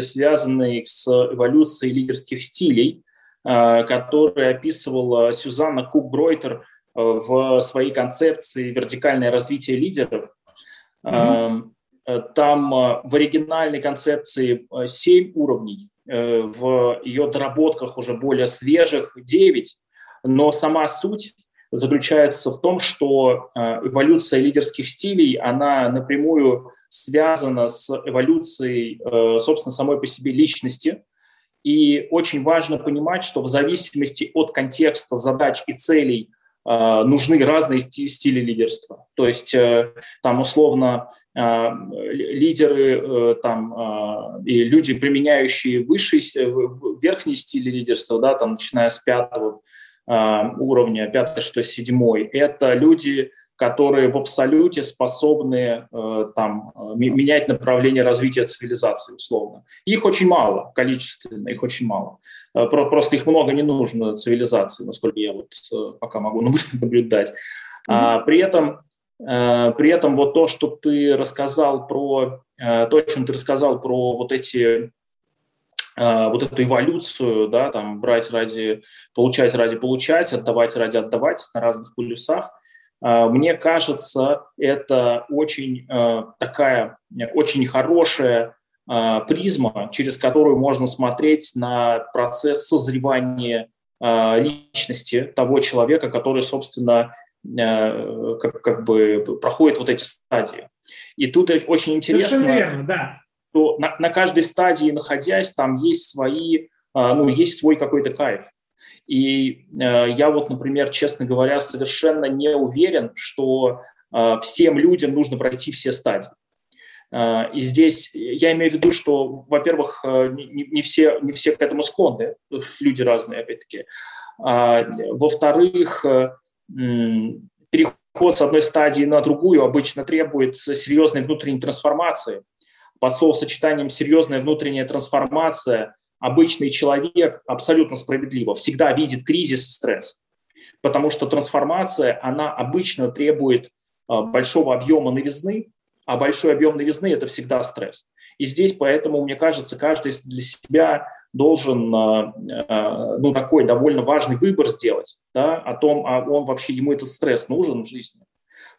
связанный с эволюцией лидерских стилей, который описывала Сюзанна Кук-Бройтер в своей концепции «Вертикальное развитие лидеров». Mm-hmm. Там в оригинальной концепции 7 уровней, в ее доработках уже более свежих 9. Но сама суть заключается в том, что эволюция лидерских стилей, она напрямую связана с эволюцией, собственно, самой по себе личности. И очень важно понимать, что в зависимости от контекста, задач и целей нужны разные стили лидерства. То есть там условно лидеры и люди, применяющие верхний стиль лидерства, начиная с 5-го, уровня 5-6-7, это люди, которые в абсолюте способны менять направление развития цивилизации, условно. Их очень мало, количественно, их очень мало. Просто их много не нужно цивилизации, насколько я пока могу наблюдать. Mm-hmm. При этом то, что ты рассказал про эту эволюцию, брать ради получать, отдавать ради отдавать на разных полюсах, мне кажется, это очень хорошая призма, через которую можно смотреть на процесс созревания личности того человека, который, собственно, проходит эти стадии. И тут очень интересно... Совершенно верно, да. То на каждой стадии, находясь, там есть есть свой какой-то кайф. И я например, честно говоря, совершенно не уверен, что всем людям нужно пройти все стадии. И здесь я имею в виду, что, во-первых, не все к этому склонны, люди разные, опять-таки. Во-вторых, переход с одной стадии на другую обычно требует серьезной внутренней трансформации. Под словосочетанием «серьезная внутренняя трансформация» обычный человек абсолютно справедливо всегда видит кризис и стресс, потому что трансформация, она обычно требует большого объема новизны, а большой объем новизны – это всегда стресс. И здесь поэтому, мне кажется, каждый для себя должен такой довольно важный выбор сделать, да, о том, а он вообще, ему этот стресс нужен в жизни.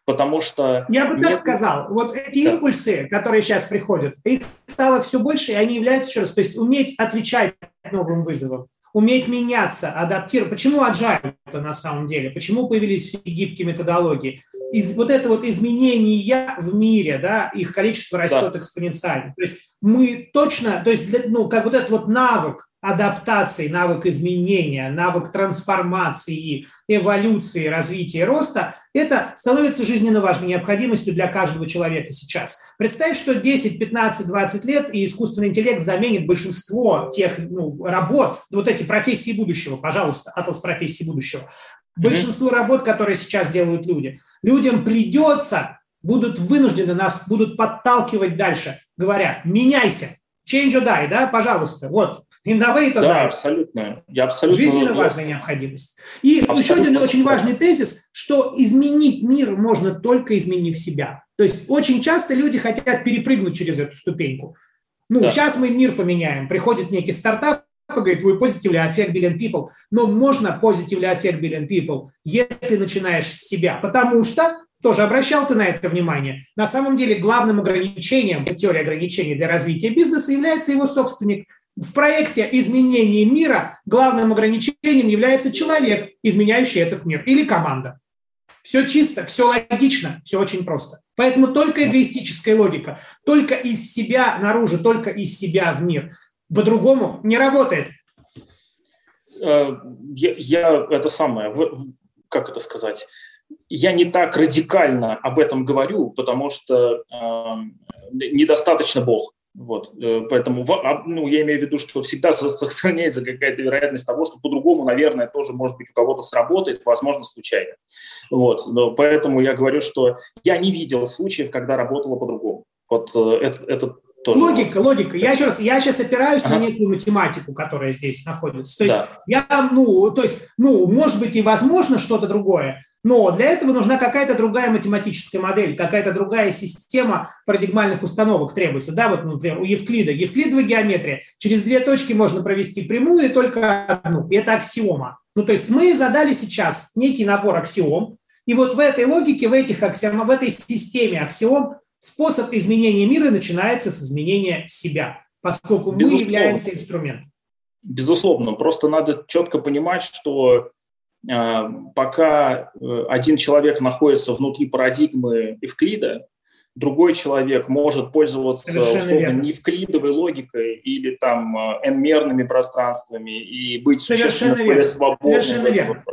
Потому что... Я бы так сказал, вот эти импульсы, которые сейчас приходят, их стало все больше, и они являются еще раз, то есть уметь отвечать новым вызовам, уметь меняться, адаптировать. Почему agile-то на самом деле? Почему появились все гибкие методологии? Из вот это вот изменения в мире, да, их количество растет экспоненциально. То есть мы точно, то есть, как вот этот вот навык адаптации, навык изменения, навык трансформации, эволюции, развития, роста, это становится жизненно важной необходимостью для каждого человека сейчас. Представь, что 10, 15, 20 лет и искусственный интеллект заменит большинство тех работ, вот эти профессии будущего, пожалуйста, атлас профессий будущего. Большинство работ, которые сейчас делают люди. Людям придется, будут вынуждены, нас будут подталкивать дальше, говоря, меняйся, change or die, да, пожалуйста, вот. Инновейт, да, абсолютно. Я абсолютно. Жизненно важная необходимость. И еще один очень важный тезис, что изменить мир можно только изменив себя. То есть очень часто люди хотят перепрыгнуть через эту ступеньку. Сейчас мы мир поменяем. Приходит некий стартап и говорит, вы positively affect billion people. Но можно positively affect billion people, если начинаешь с себя. Потому что, тоже обращал ты на это внимание, на самом деле главным ограничением, теория ограничений для развития бизнеса является его собственник. В проекте изменения мира главным ограничением является человек, изменяющий этот мир, или команда. Все чисто, все логично, все очень просто. Поэтому только эгоистическая логика, только из себя наружу, только из себя в мир. По-другому не работает. Я не так радикально об этом говорю, потому что недостаточно Бог. Вот, поэтому, я имею в виду, что всегда сохраняется какая-то вероятность того, что по-другому, наверное, тоже, может быть, у кого-то сработает, возможно, случайно. Вот, поэтому я говорю, что я не видел случаев, когда работало по-другому. Вот это тоже. Логика. Я сейчас опираюсь на некую математику, которая здесь находится. То есть, может быть, и возможно что-то другое. Но для этого нужна какая-то другая математическая модель, какая-то другая система парадигмальных установок требуется. Да, вот, например, у Евклида. Евклидова геометрия. Через две точки можно провести прямую и только одну. И это аксиома. То есть мы задали сейчас некий набор аксиом. И вот в этой логике, в этой системе аксиом способ изменения мира начинается с изменения себя, поскольку мы являемся инструментом. Безусловно. Просто надо четко понимать, что пока один человек находится внутри парадигмы Евклида, другой человек может пользоваться условно евклидовой логикой или там n-мерными пространствами и быть существенно более свободным. Совершенно верно.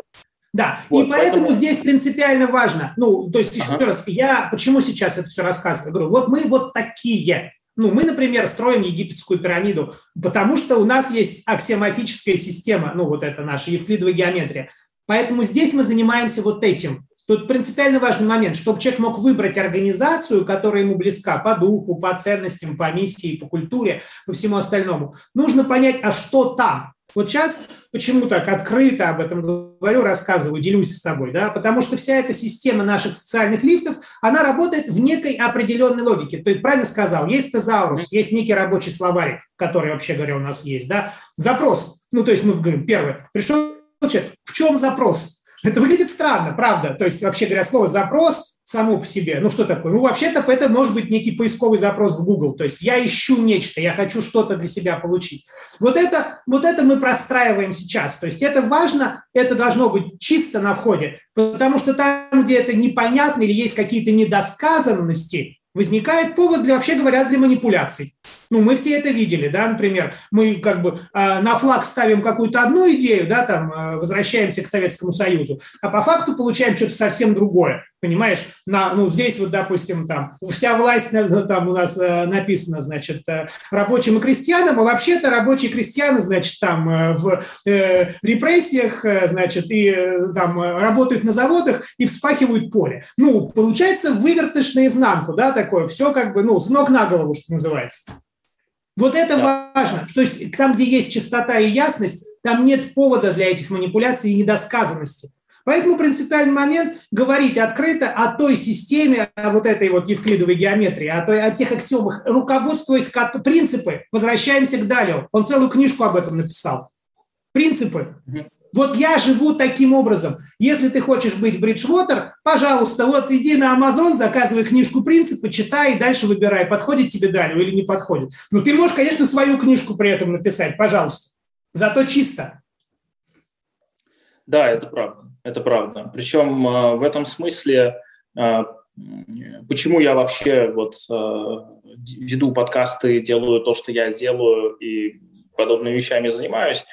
Да, вот, и поэтому здесь принципиально важно. Еще раз, я почему сейчас это все рассказываю? Говорю, вот мы вот такие. Мы, например, строим египетскую пирамиду, потому что у нас есть аксиоматическая система, вот это наша евклидовая геометрия. Поэтому здесь мы занимаемся вот этим. Тут принципиально важный момент, чтобы человек мог выбрать организацию, которая ему близка по духу, по ценностям, по миссии, по культуре, по всему остальному. Нужно понять, а что там? Вот сейчас почему так открыто об этом говорю, рассказываю, делюсь с тобой, да? Потому что вся эта система наших социальных лифтов, она работает в некой определенной логике. Ты правильно сказал, есть тезаурус, есть некий рабочий словарик, который, вообще говоря, у нас есть, да? Запрос. То есть мы говорим, первое, пришел человек, в чем запрос? Это выглядит странно, правда. То есть, вообще говоря, слово «запрос» само по себе. Что такое? Вообще-то это может быть некий поисковый запрос в Google. То есть я ищу нечто, я хочу что-то для себя получить. Вот это мы простраиваем сейчас. То есть это важно, это должно быть чисто на входе, потому что там, где это непонятно или есть какие-то недосказанности, возникает повод, вообще говоря, для манипуляций. Мы все это видели, да, например, мы на флаг ставим какую-то одну идею, да, там, возвращаемся к Советскому Союзу, а по факту получаем что-то совсем другое. Понимаешь, ну, здесь вот, допустим, там вся власть там у нас написана, значит, рабочим и крестьянам, а вообще-то рабочие и крестьяны, значит, там в репрессиях, значит, и там работают на заводах и вспахивают поле. Ну, получается, вывертыш наизнанку, да, такое, все как бы, ну, с ног на голову, что называется. Вот это важно. То есть там, где есть чистота и ясность, там нет повода для этих манипуляций и недосказанности. Поэтому принципиальный момент – говорить открыто о той системе, о вот этой вот евклидовой геометрии, о тех аксиомах, руководствуясь принципы. Возвращаемся к Далио. Он целую книжку об этом написал. Принципы. Вот я живу таким образом. Если ты хочешь быть Bridgewater, пожалуйста, вот иди на Amazon, заказывай книжку «Принципы», читай и дальше выбирай, подходит тебе Далио или не подходит. Но ты можешь, конечно, свою книжку при этом написать, пожалуйста. Зато чисто. Да, это правда. Это правда. Причем в этом смысле, почему я вообще вот веду подкасты, делаю то, что я делаю, и подобными вещами занимаюсь,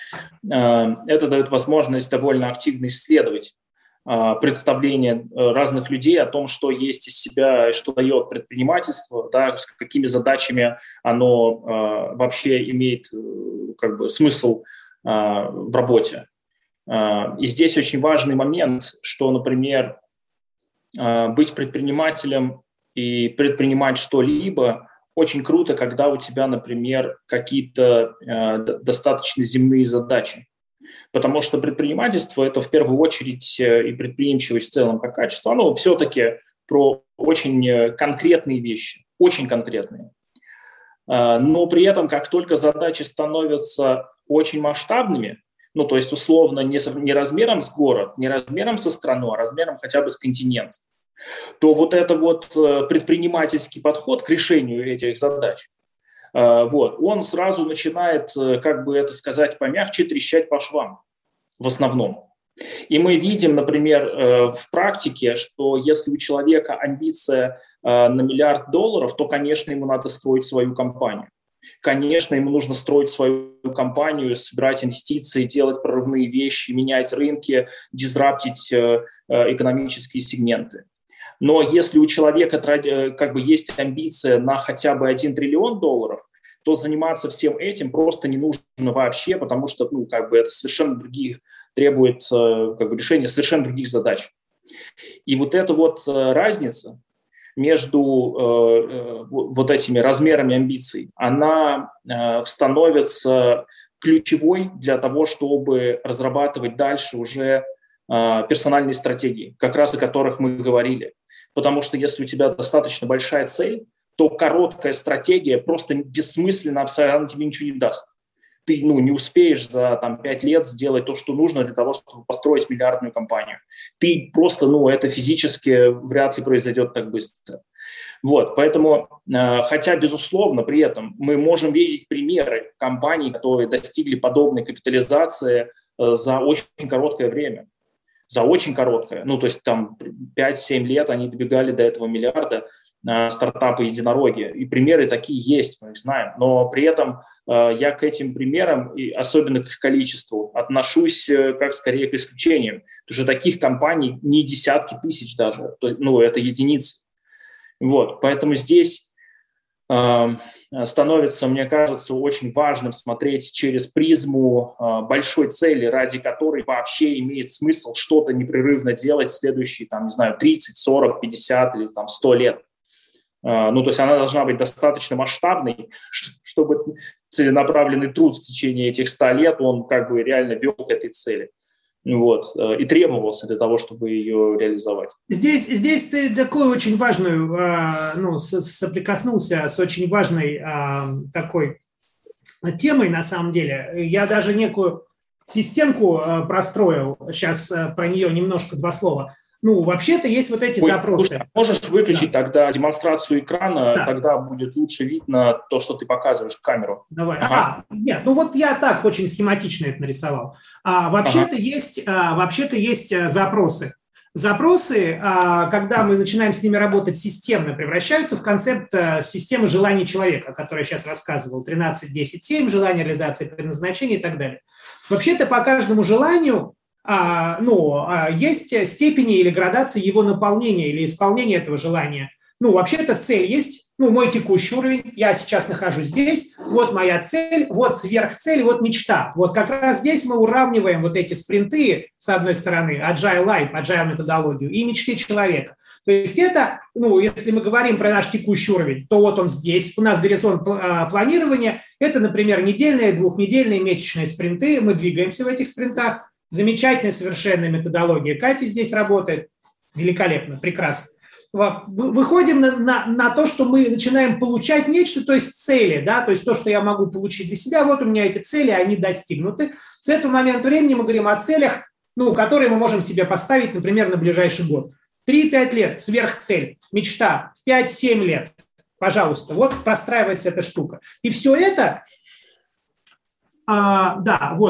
это дает возможность довольно активно исследовать представление разных людей о том, что есть из себя, что дает предпринимательство, да, с какими задачами оно вообще имеет как бы смысл в работе. И здесь очень важный момент, что, например, быть предпринимателем и предпринимать что-либо очень круто, когда у тебя, например, какие-то достаточно земные задачи. Потому что предпринимательство – это в первую очередь и предприимчивость в целом как качество, оно все-таки про очень конкретные вещи, очень конкретные. Но при этом, как только задачи становятся очень масштабными, ну, то есть, условно, не размером с город, не размером со страной, а размером хотя бы с континент, то вот это вот предпринимательский подход к решению этих задач, вот, он сразу начинает, как бы это сказать помягче, трещать по швам в основном. И мы видим, например, в практике, что если у человека амбиция на $1 миллиард, то, конечно, ему надо строить свою компанию. Конечно, ему нужно строить свою компанию, собирать инвестиции, делать прорывные вещи, менять рынки, дизраптить экономические сегменты. Но если у человека как бы есть амбиция на хотя бы $1 триллион, то заниматься всем этим просто не нужно вообще, потому что ну, как бы это совершенно других, требует как бы, решения совершенно других задач. И вот эта вот разница между вот этими размерами амбиций, она становится ключевой для того, чтобы разрабатывать дальше уже персональные стратегии, как раз о которых мы говорили. Потому что если у тебя достаточно большая цель, то короткая стратегия просто бессмысленно, абсолютно тебе ничего не даст. Ты ну, не успеешь за там, 5 лет сделать то, что нужно для того, чтобы построить миллиардную компанию. Ты просто, ну, это физически вряд ли произойдет так быстро. Вот, поэтому, хотя, безусловно, при этом мы можем видеть примеры компаний, которые достигли подобной капитализации за очень короткое время. За очень короткое. Ну, то есть там 5-7 лет они добегали до этого $1 миллиарда, стартапы-единороги. И примеры такие есть, мы их знаем. Но при этом я к этим примерам, и особенно к их количеству, отношусь как скорее к исключениям. Потому что таких компаний не десятки тысяч даже. Ну, это единицы. Вот. Поэтому здесь становится, мне кажется, очень важным смотреть через призму большой цели, ради которой вообще имеет смысл что-то непрерывно делать в следующие, там, не знаю, 30, 40, 50 или там, 100 лет. Ну, то есть она должна быть достаточно масштабной, чтобы целенаправленный труд в течение этих 100 лет, он как бы реально вел к этой цели. Вот, и требовался для того, чтобы ее реализовать. Здесь ты такой очень важную, ну, соприкоснулся с очень важной такой темой, на самом деле. Я даже некую системку простроил, сейчас про нее немножко два слова. Ну, вообще-то есть вот эти запросы. Слушай, можешь выключить тогда демонстрацию экрана, тогда будет лучше видно то, что ты показываешь в камеру. Давай. Ага. Нет, ну вот я так очень схематично это нарисовал. Вообще-то есть запросы. Запросы, когда мы начинаем с ними работать системно, превращаются в концепт системы желаний человека, о которой я сейчас рассказывал, 13, 10, 7, желание реализации, предназначения и так далее. Вообще-то по каждому желанию есть степени или градации его наполнения или исполнения этого желания. Вообще-то цель есть, мой текущий уровень, я сейчас нахожусь здесь, вот моя цель, вот сверхцель, вот мечта. Вот как раз здесь мы уравниваем вот эти спринты, с одной стороны, agile life, agile методологию и мечты человека. То есть это, если мы говорим про наш текущий уровень, то вот он здесь, у нас горизонт планирования, это, например, недельные, двухнедельные, месячные спринты, мы двигаемся в этих спринтах, замечательная совершенно методология, Катя здесь работает, великолепно, прекрасно. Выходим на то, что мы начинаем получать нечто, то есть цели, да, то есть то, что я могу получить для себя, вот у меня эти цели, они достигнуты. С этого момента времени мы говорим о целях, которые мы можем себе поставить, например, на ближайший год. 3-5 лет, сверхцель, мечта, 5-7 лет, пожалуйста, вот простраивается эта штука. И все это,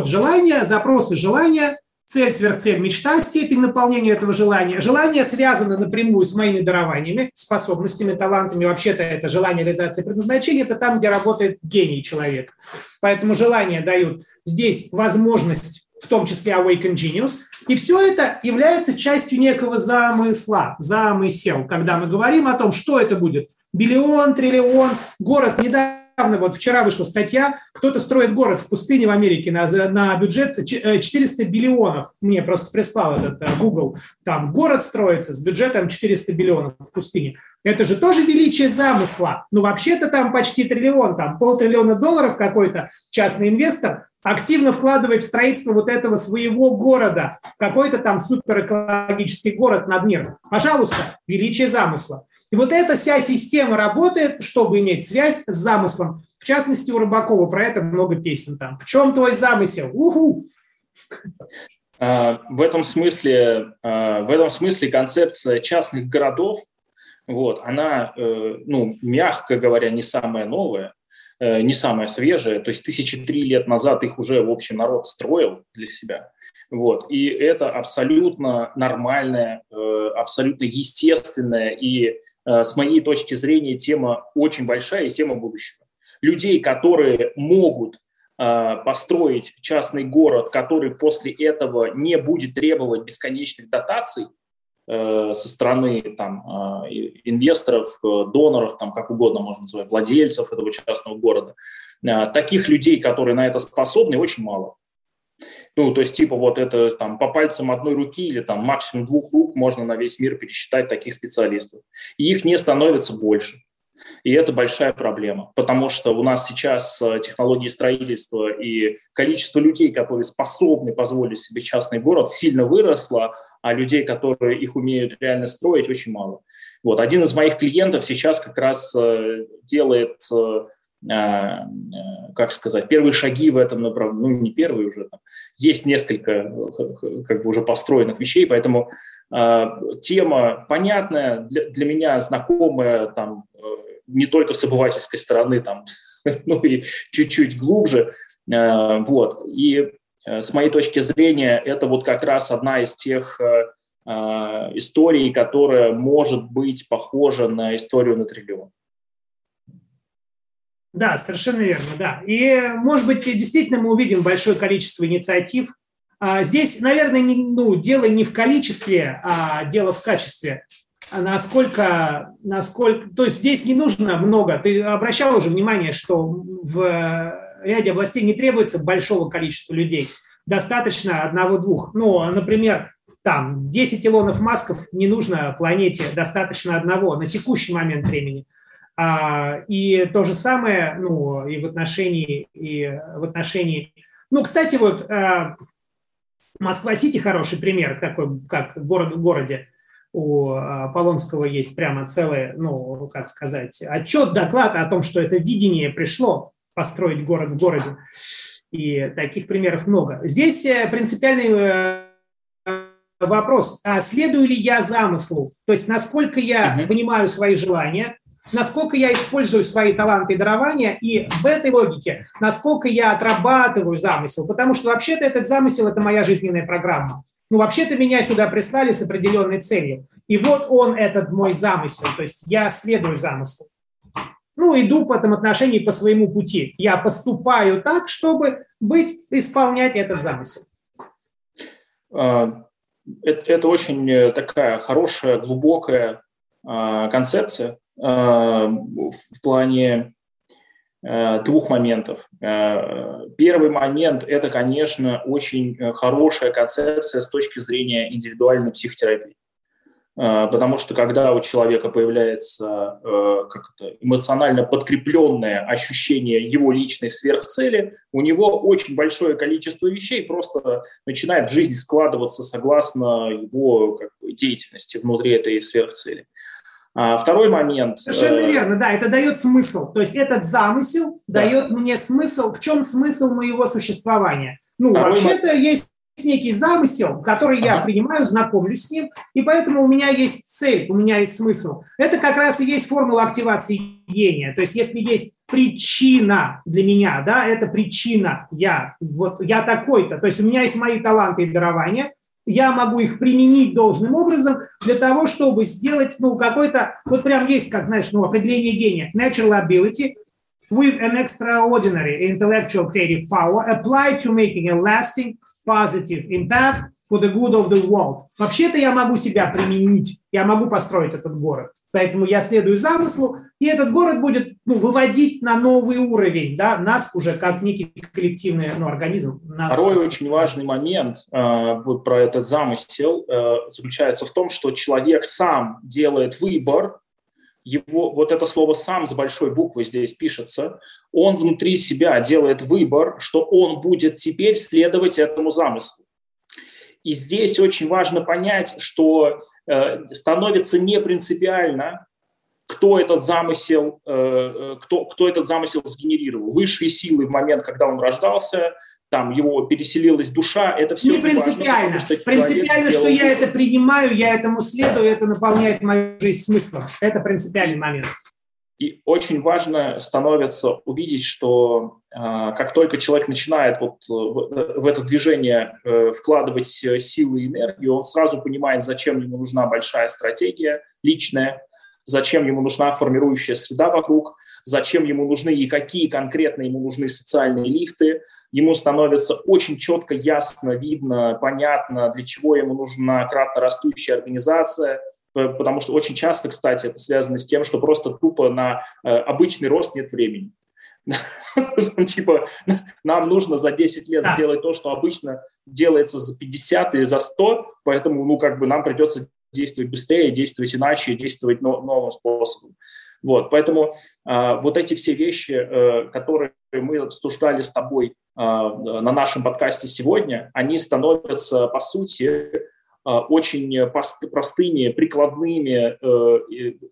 желание, запросы желания, цель, сверхцель, мечта, степень наполнения этого желания. Желание связано напрямую с моими дарованиями, способностями, талантами. Вообще-то это желание реализации предназначения, это там, где работает гений человека. Поэтому желания дают здесь возможность, в том числе Awaken Genius. И все это является частью некого замысла, замысел, когда мы говорим о том, что это будет. Биллион, триллион, город недавно, вот вчера вышла статья, кто-то строит город в пустыне в Америке на бюджет 400 биллионов. Мне просто прислал этот Google. Там город строится с бюджетом 400 биллионов в пустыне. Это же тоже величие замысла. Вообще-то там почти триллион, там полтриллиона долларов какой-то частный инвестор активно вкладывает в строительство вот этого своего города, какой-то там суперэкологический город над миром. Пожалуйста, величие замысла. И вот эта вся система работает, чтобы иметь связь с замыслом. В частности, у Рыбакова про это много песен там. В чем твой замысел? Уху! В этом смысле концепция частных городов, она, мягко говоря, не самая новая, не самая свежая, то есть 1003 лет назад их уже, в общем, народ строил для себя. И это абсолютно нормальная, абсолютно естественная и, с моей точки зрения, тема очень большая и тема будущего. Людей, которые могут построить частный город, который после этого не будет требовать бесконечных дотаций со стороны инвесторов, доноров, как угодно можно назвать, владельцев этого частного города. Таких людей, которые на это способны, очень мало. Это по пальцам одной руки или максимум двух рук можно на весь мир пересчитать таких специалистов. И их не становится больше. И это большая проблема, потому что у нас сейчас технологии строительства и количество людей, которые способны позволить себе частный город, сильно выросло, а людей, которые их умеют реально строить, очень мало. Один из моих клиентов сейчас как раз делает, первые шаги в этом направлении, не первые уже, есть несколько уже построенных вещей, поэтому тема понятная, для меня знакомая, не только с обывательской стороны, и чуть-чуть глубже, И с моей точки зрения, это как раз одна из тех историй, которая может быть похожа на историю на триллион. Да, совершенно верно, да. И, может быть, действительно мы увидим большое количество инициатив. Здесь, наверное, дело не в количестве, а дело в качестве. Насколько, то есть здесь не нужно много. Ты обращал уже внимание, что в ряде областей не требуется большого количества людей. Достаточно одного-двух. Например, 10 Илонов Масков не нужно планете, достаточно одного на текущий момент времени. И то же самое, и в отношении... Кстати, Москва-Сити хороший пример, такой, как город в городе. У Полонского есть прямо целый, отчет, доклад о том, что это видение пришло построить город в городе. И таких примеров много. Здесь принципиальный вопрос, следую ли я замыслу? То есть насколько я понимаю свои желания, насколько я использую свои таланты и дарования, и в этой логике, насколько я отрабатываю замысел, потому что вообще-то этот замысел – это моя жизненная программа. Вообще-то меня сюда прислали с определенной целью. И он, этот мой замысел, то есть я следую замыслу. Иду в этом отношении по своему пути. Я поступаю так, чтобы исполнять этот замысел. Это очень такая хорошая, глубокая концепция в плане двух моментов. Первый момент – это, конечно, очень хорошая концепция с точки зрения индивидуальной психотерапии. Потому что когда у человека появляется эмоционально подкрепленное ощущение его личной сверхцели, у него очень большое количество вещей просто начинает в жизни складываться согласно его деятельности внутри этой сверхцели. Второй момент. Совершенно верно, да, это дает смысл. То есть этот замысел дает мне смысл. В чем смысл моего существования? Ну, вообще-то есть некий замысел, который я принимаю, знакомлюсь с ним, и поэтому у меня есть цель, у меня есть смысл. Это как раз и есть формула активации гения. То есть если есть причина для меня, да, это причина, я такой-то, то есть у меня есть мои таланты и дарования, я могу их применить должным образом для того, чтобы сделать, какой-то, прям есть, определение гения, natural ability with an extraordinary intellectual creative power applied to making a lasting positive impact for the good of the world. Вообще-то я могу себя применить, я могу построить этот город. Поэтому я следую замыслу, и этот город будет выводить на новый уровень, да, нас уже как некий коллективный организм. Второй очень важный момент про этот замысел заключается в том, что человек сам делает выбор. Его, вот это слово «сам» с большой буквы здесь пишется, он внутри себя делает выбор, что он будет теперь следовать этому замыслу. И здесь очень важно понять, что становится непринципиально, кто этот замысел сгенерировал. Высшие силы в момент, когда он рождался, там его переселилась душа, это все не принципиально. Важно, что принципиально, что я это принимаю, я этому следую, это наполняет мою жизнь смыслом. Это принципиальный момент. И очень важно становится увидеть, что как только человек начинает в это движение вкладывать силы и энергию, он сразу понимает, зачем ему нужна большая стратегия личная, зачем ему нужна формирующая среда вокруг, зачем ему нужны и какие конкретно ему нужны социальные лифты. Ему становится очень четко, ясно, видно, понятно, для чего ему нужна кратно растущая организация, потому что очень часто, кстати, это связано с тем, что просто тупо на обычный рост нет времени. Типа нам нужно за 10 лет сделать то, что обычно делается за 50 или за 100, поэтому нам придется действовать быстрее, действовать иначе, действовать новым способом. Поэтому эти все вещи, которые мы обсуждали с тобой на нашем подкасте сегодня, они становятся, по сути, очень простыми, прикладными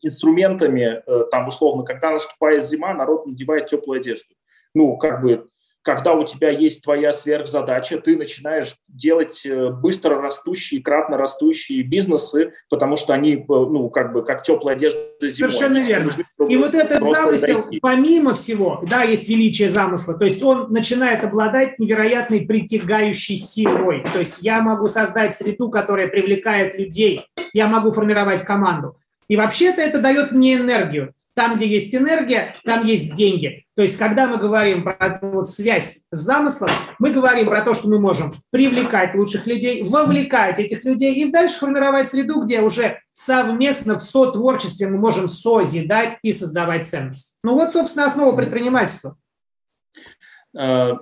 инструментами. Там, условно, когда наступает зима, народ надевает теплую одежду. Когда у тебя есть твоя сверхзадача, ты начинаешь делать быстро растущие, кратно растущие бизнесы, потому что они, как теплая одежда зимой. Совершенно верно. И вот этот замысел, помимо всего, есть величие замысла, то есть он начинает обладать невероятной притягающей силой. То есть я могу создать среду, которая привлекает людей, я могу формировать команду. И вообще-то это дает мне энергию. Там, где есть энергия, там есть деньги. То есть, когда мы говорим про связь с замыслом, мы говорим про то, что мы можем привлекать лучших людей, вовлекать этих людей и дальше формировать среду, где уже совместно в сотворчестве мы можем созидать и создавать ценность. Собственно, основа предпринимательства. Да,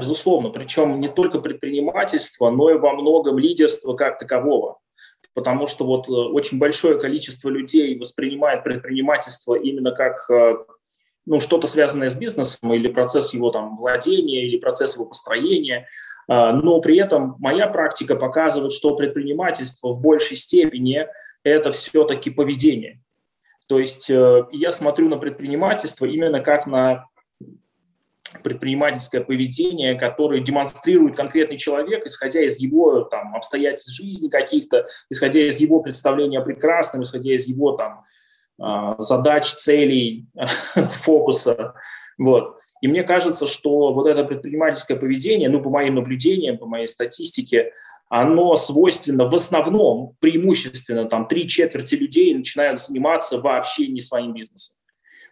безусловно. Причем не только предпринимательство, но и во многом лидерство как такового. Потому что очень большое количество людей воспринимает предпринимательство именно как что-то связанное с бизнесом или процесс его владения, или процесс его построения. Но при этом моя практика показывает, что предпринимательство в большей степени это все-таки поведение. То есть я смотрю на предпринимательство именно как на предпринимательское поведение, которое демонстрирует конкретный человек, исходя из его обстоятельств жизни каких-то, исходя из его представления о прекрасном, исходя из его задач, целей, фокуса. И мне кажется, что это предпринимательское поведение, по моим наблюдениям, по моей статистике, оно свойственно в основном, преимущественно, 3/4 людей начинают заниматься вообще не своим бизнесом.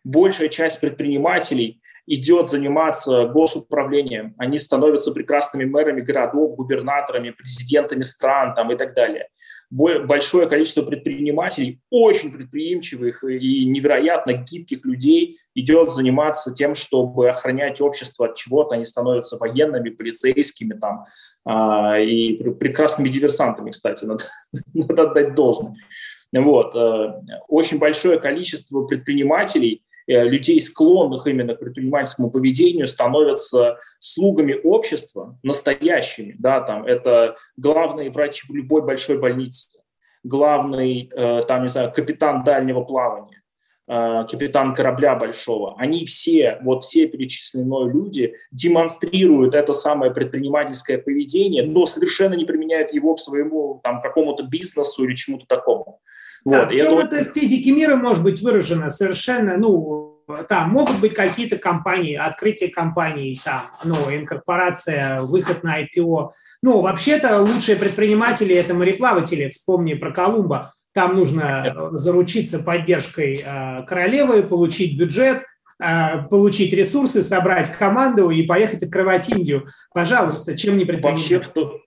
Большая часть предпринимателей идет заниматься госуправлением, они становятся прекрасными мэрами городов, губернаторами, президентами стран там, и так далее. Большое количество предпринимателей, очень предприимчивых и невероятно гибких людей идет заниматься тем, чтобы охранять общество от чего-то. Они становятся военными, полицейскими там, и прекрасными диверсантами, кстати, надо отдать должное. Вот. Очень большое количество предпринимателей, людей, склонных именно к предпринимательскому поведению, становятся слугами общества настоящими. Да, там, это главный врач в любой большой больнице, главный там, не знаю, капитан дальнего плавания, капитан корабля большого. Они все, вот все перечисленные мной люди, демонстрируют это самое предпринимательское поведение, но совершенно не применяют его к своему там, какому-то бизнесу или чему-то такому. Да, вот, это в физике мира может быть выражено совершенно, там могут быть какие-то компании, открытие компаний, там, инкорпорация, выход на IPO. Вообще-то лучшие предприниматели – это мореплаватели, вспомни про Колумба. Там нужно заручиться поддержкой королевы, получить бюджет, получить ресурсы, собрать команду и поехать открывать Индию. Пожалуйста, чем не предприниматель?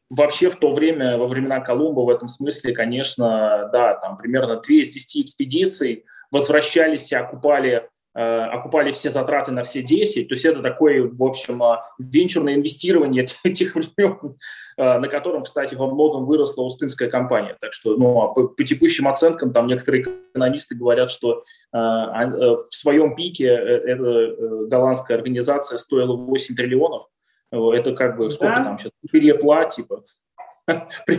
Вообще в то время, во времена Колумба, в этом смысле, конечно, да, там примерно 2 из 10 экспедиций возвращались и окупали все затраты на все 10. То есть это такое, в общем, венчурное инвестирование тех времен, на котором, кстати, во многом выросла устынская компания. Так что по текущим оценкам там некоторые экономисты говорят, что в своем пике эта голландская организация стоила 8 триллионов. Это как бы сколько там сейчас? Переплат, типа,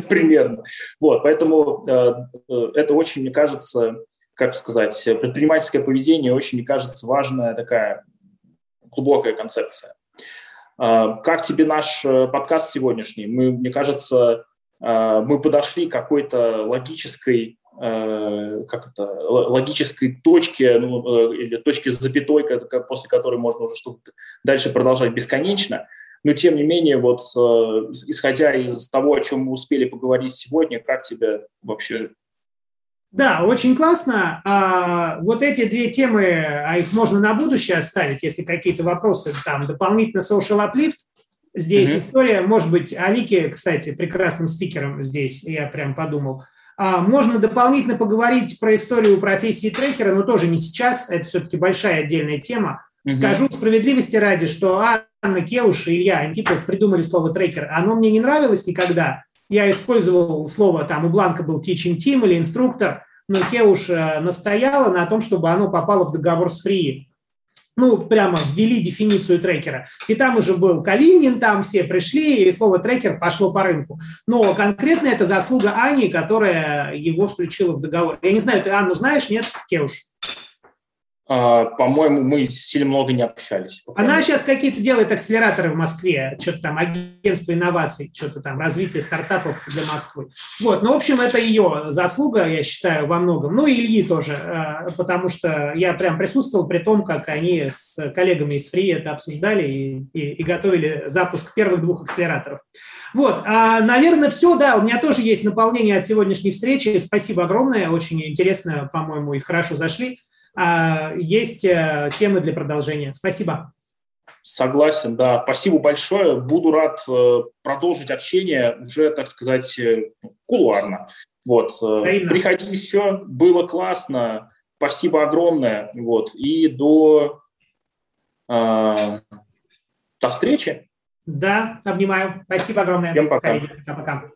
примерно. Вот, поэтому это очень, мне кажется, как сказать, предпринимательское поведение очень, мне кажется, важная такая глубокая концепция. Как тебе наш подкаст сегодняшний? Мне кажется, мы подошли к какой-то логической точке, или точке с запятой, после которой можно уже что-то дальше продолжать бесконечно. Но, тем не менее, вот исходя из того, о чем мы успели поговорить сегодня, как тебе вообще... Да, очень классно. Вот эти 2 темы, а их можно на будущее оставить, если какие-то вопросы, там, дополнительно social uplift. Здесь история, может быть, Алики, кстати, прекрасным спикером здесь, я прям подумал. Можно дополнительно поговорить про историю профессии трекера, но тоже не сейчас, это все-таки большая отдельная тема. Скажу справедливости ради, что Анна Кеуш и Илья Антипов придумали слово трекер. Оно мне не нравилось никогда. Я использовал слово, там у Бланка был teaching team или инструктор, но Кеуш настояла на том, чтобы оно попало в договор с Free. Прямо ввели дефиницию трекера. И там уже был Калинин, там все пришли, и слово трекер пошло по рынку. Но конкретно это заслуга Ани, которая его включила в договор. Я не знаю, ты Анну знаешь, нет, Кеуш? По-моему, мы сильно много не общались. Она сейчас какие-то делает акселераторы в Москве, что-то там агентство инноваций, что-то там развитие стартапов для Москвы. Вот, в общем, это ее заслуга, я считаю, во многом. И Ильи тоже, потому что я прям присутствовал при том, как они с коллегами из Free это обсуждали и готовили запуск первых 2 акселераторов. Наверное, все, да, у меня тоже есть наполнение от сегодняшней встречи. Спасибо огромное, очень интересно, по-моему, и хорошо зашли. Есть темы для продолжения. Спасибо. Согласен, да. Спасибо большое. Буду рад продолжить общение уже, так сказать, кулуарно. Приходи еще. Было классно. Спасибо огромное. И до встречи. Да, обнимаю. Спасибо огромное. Всем пока. Пока-пока.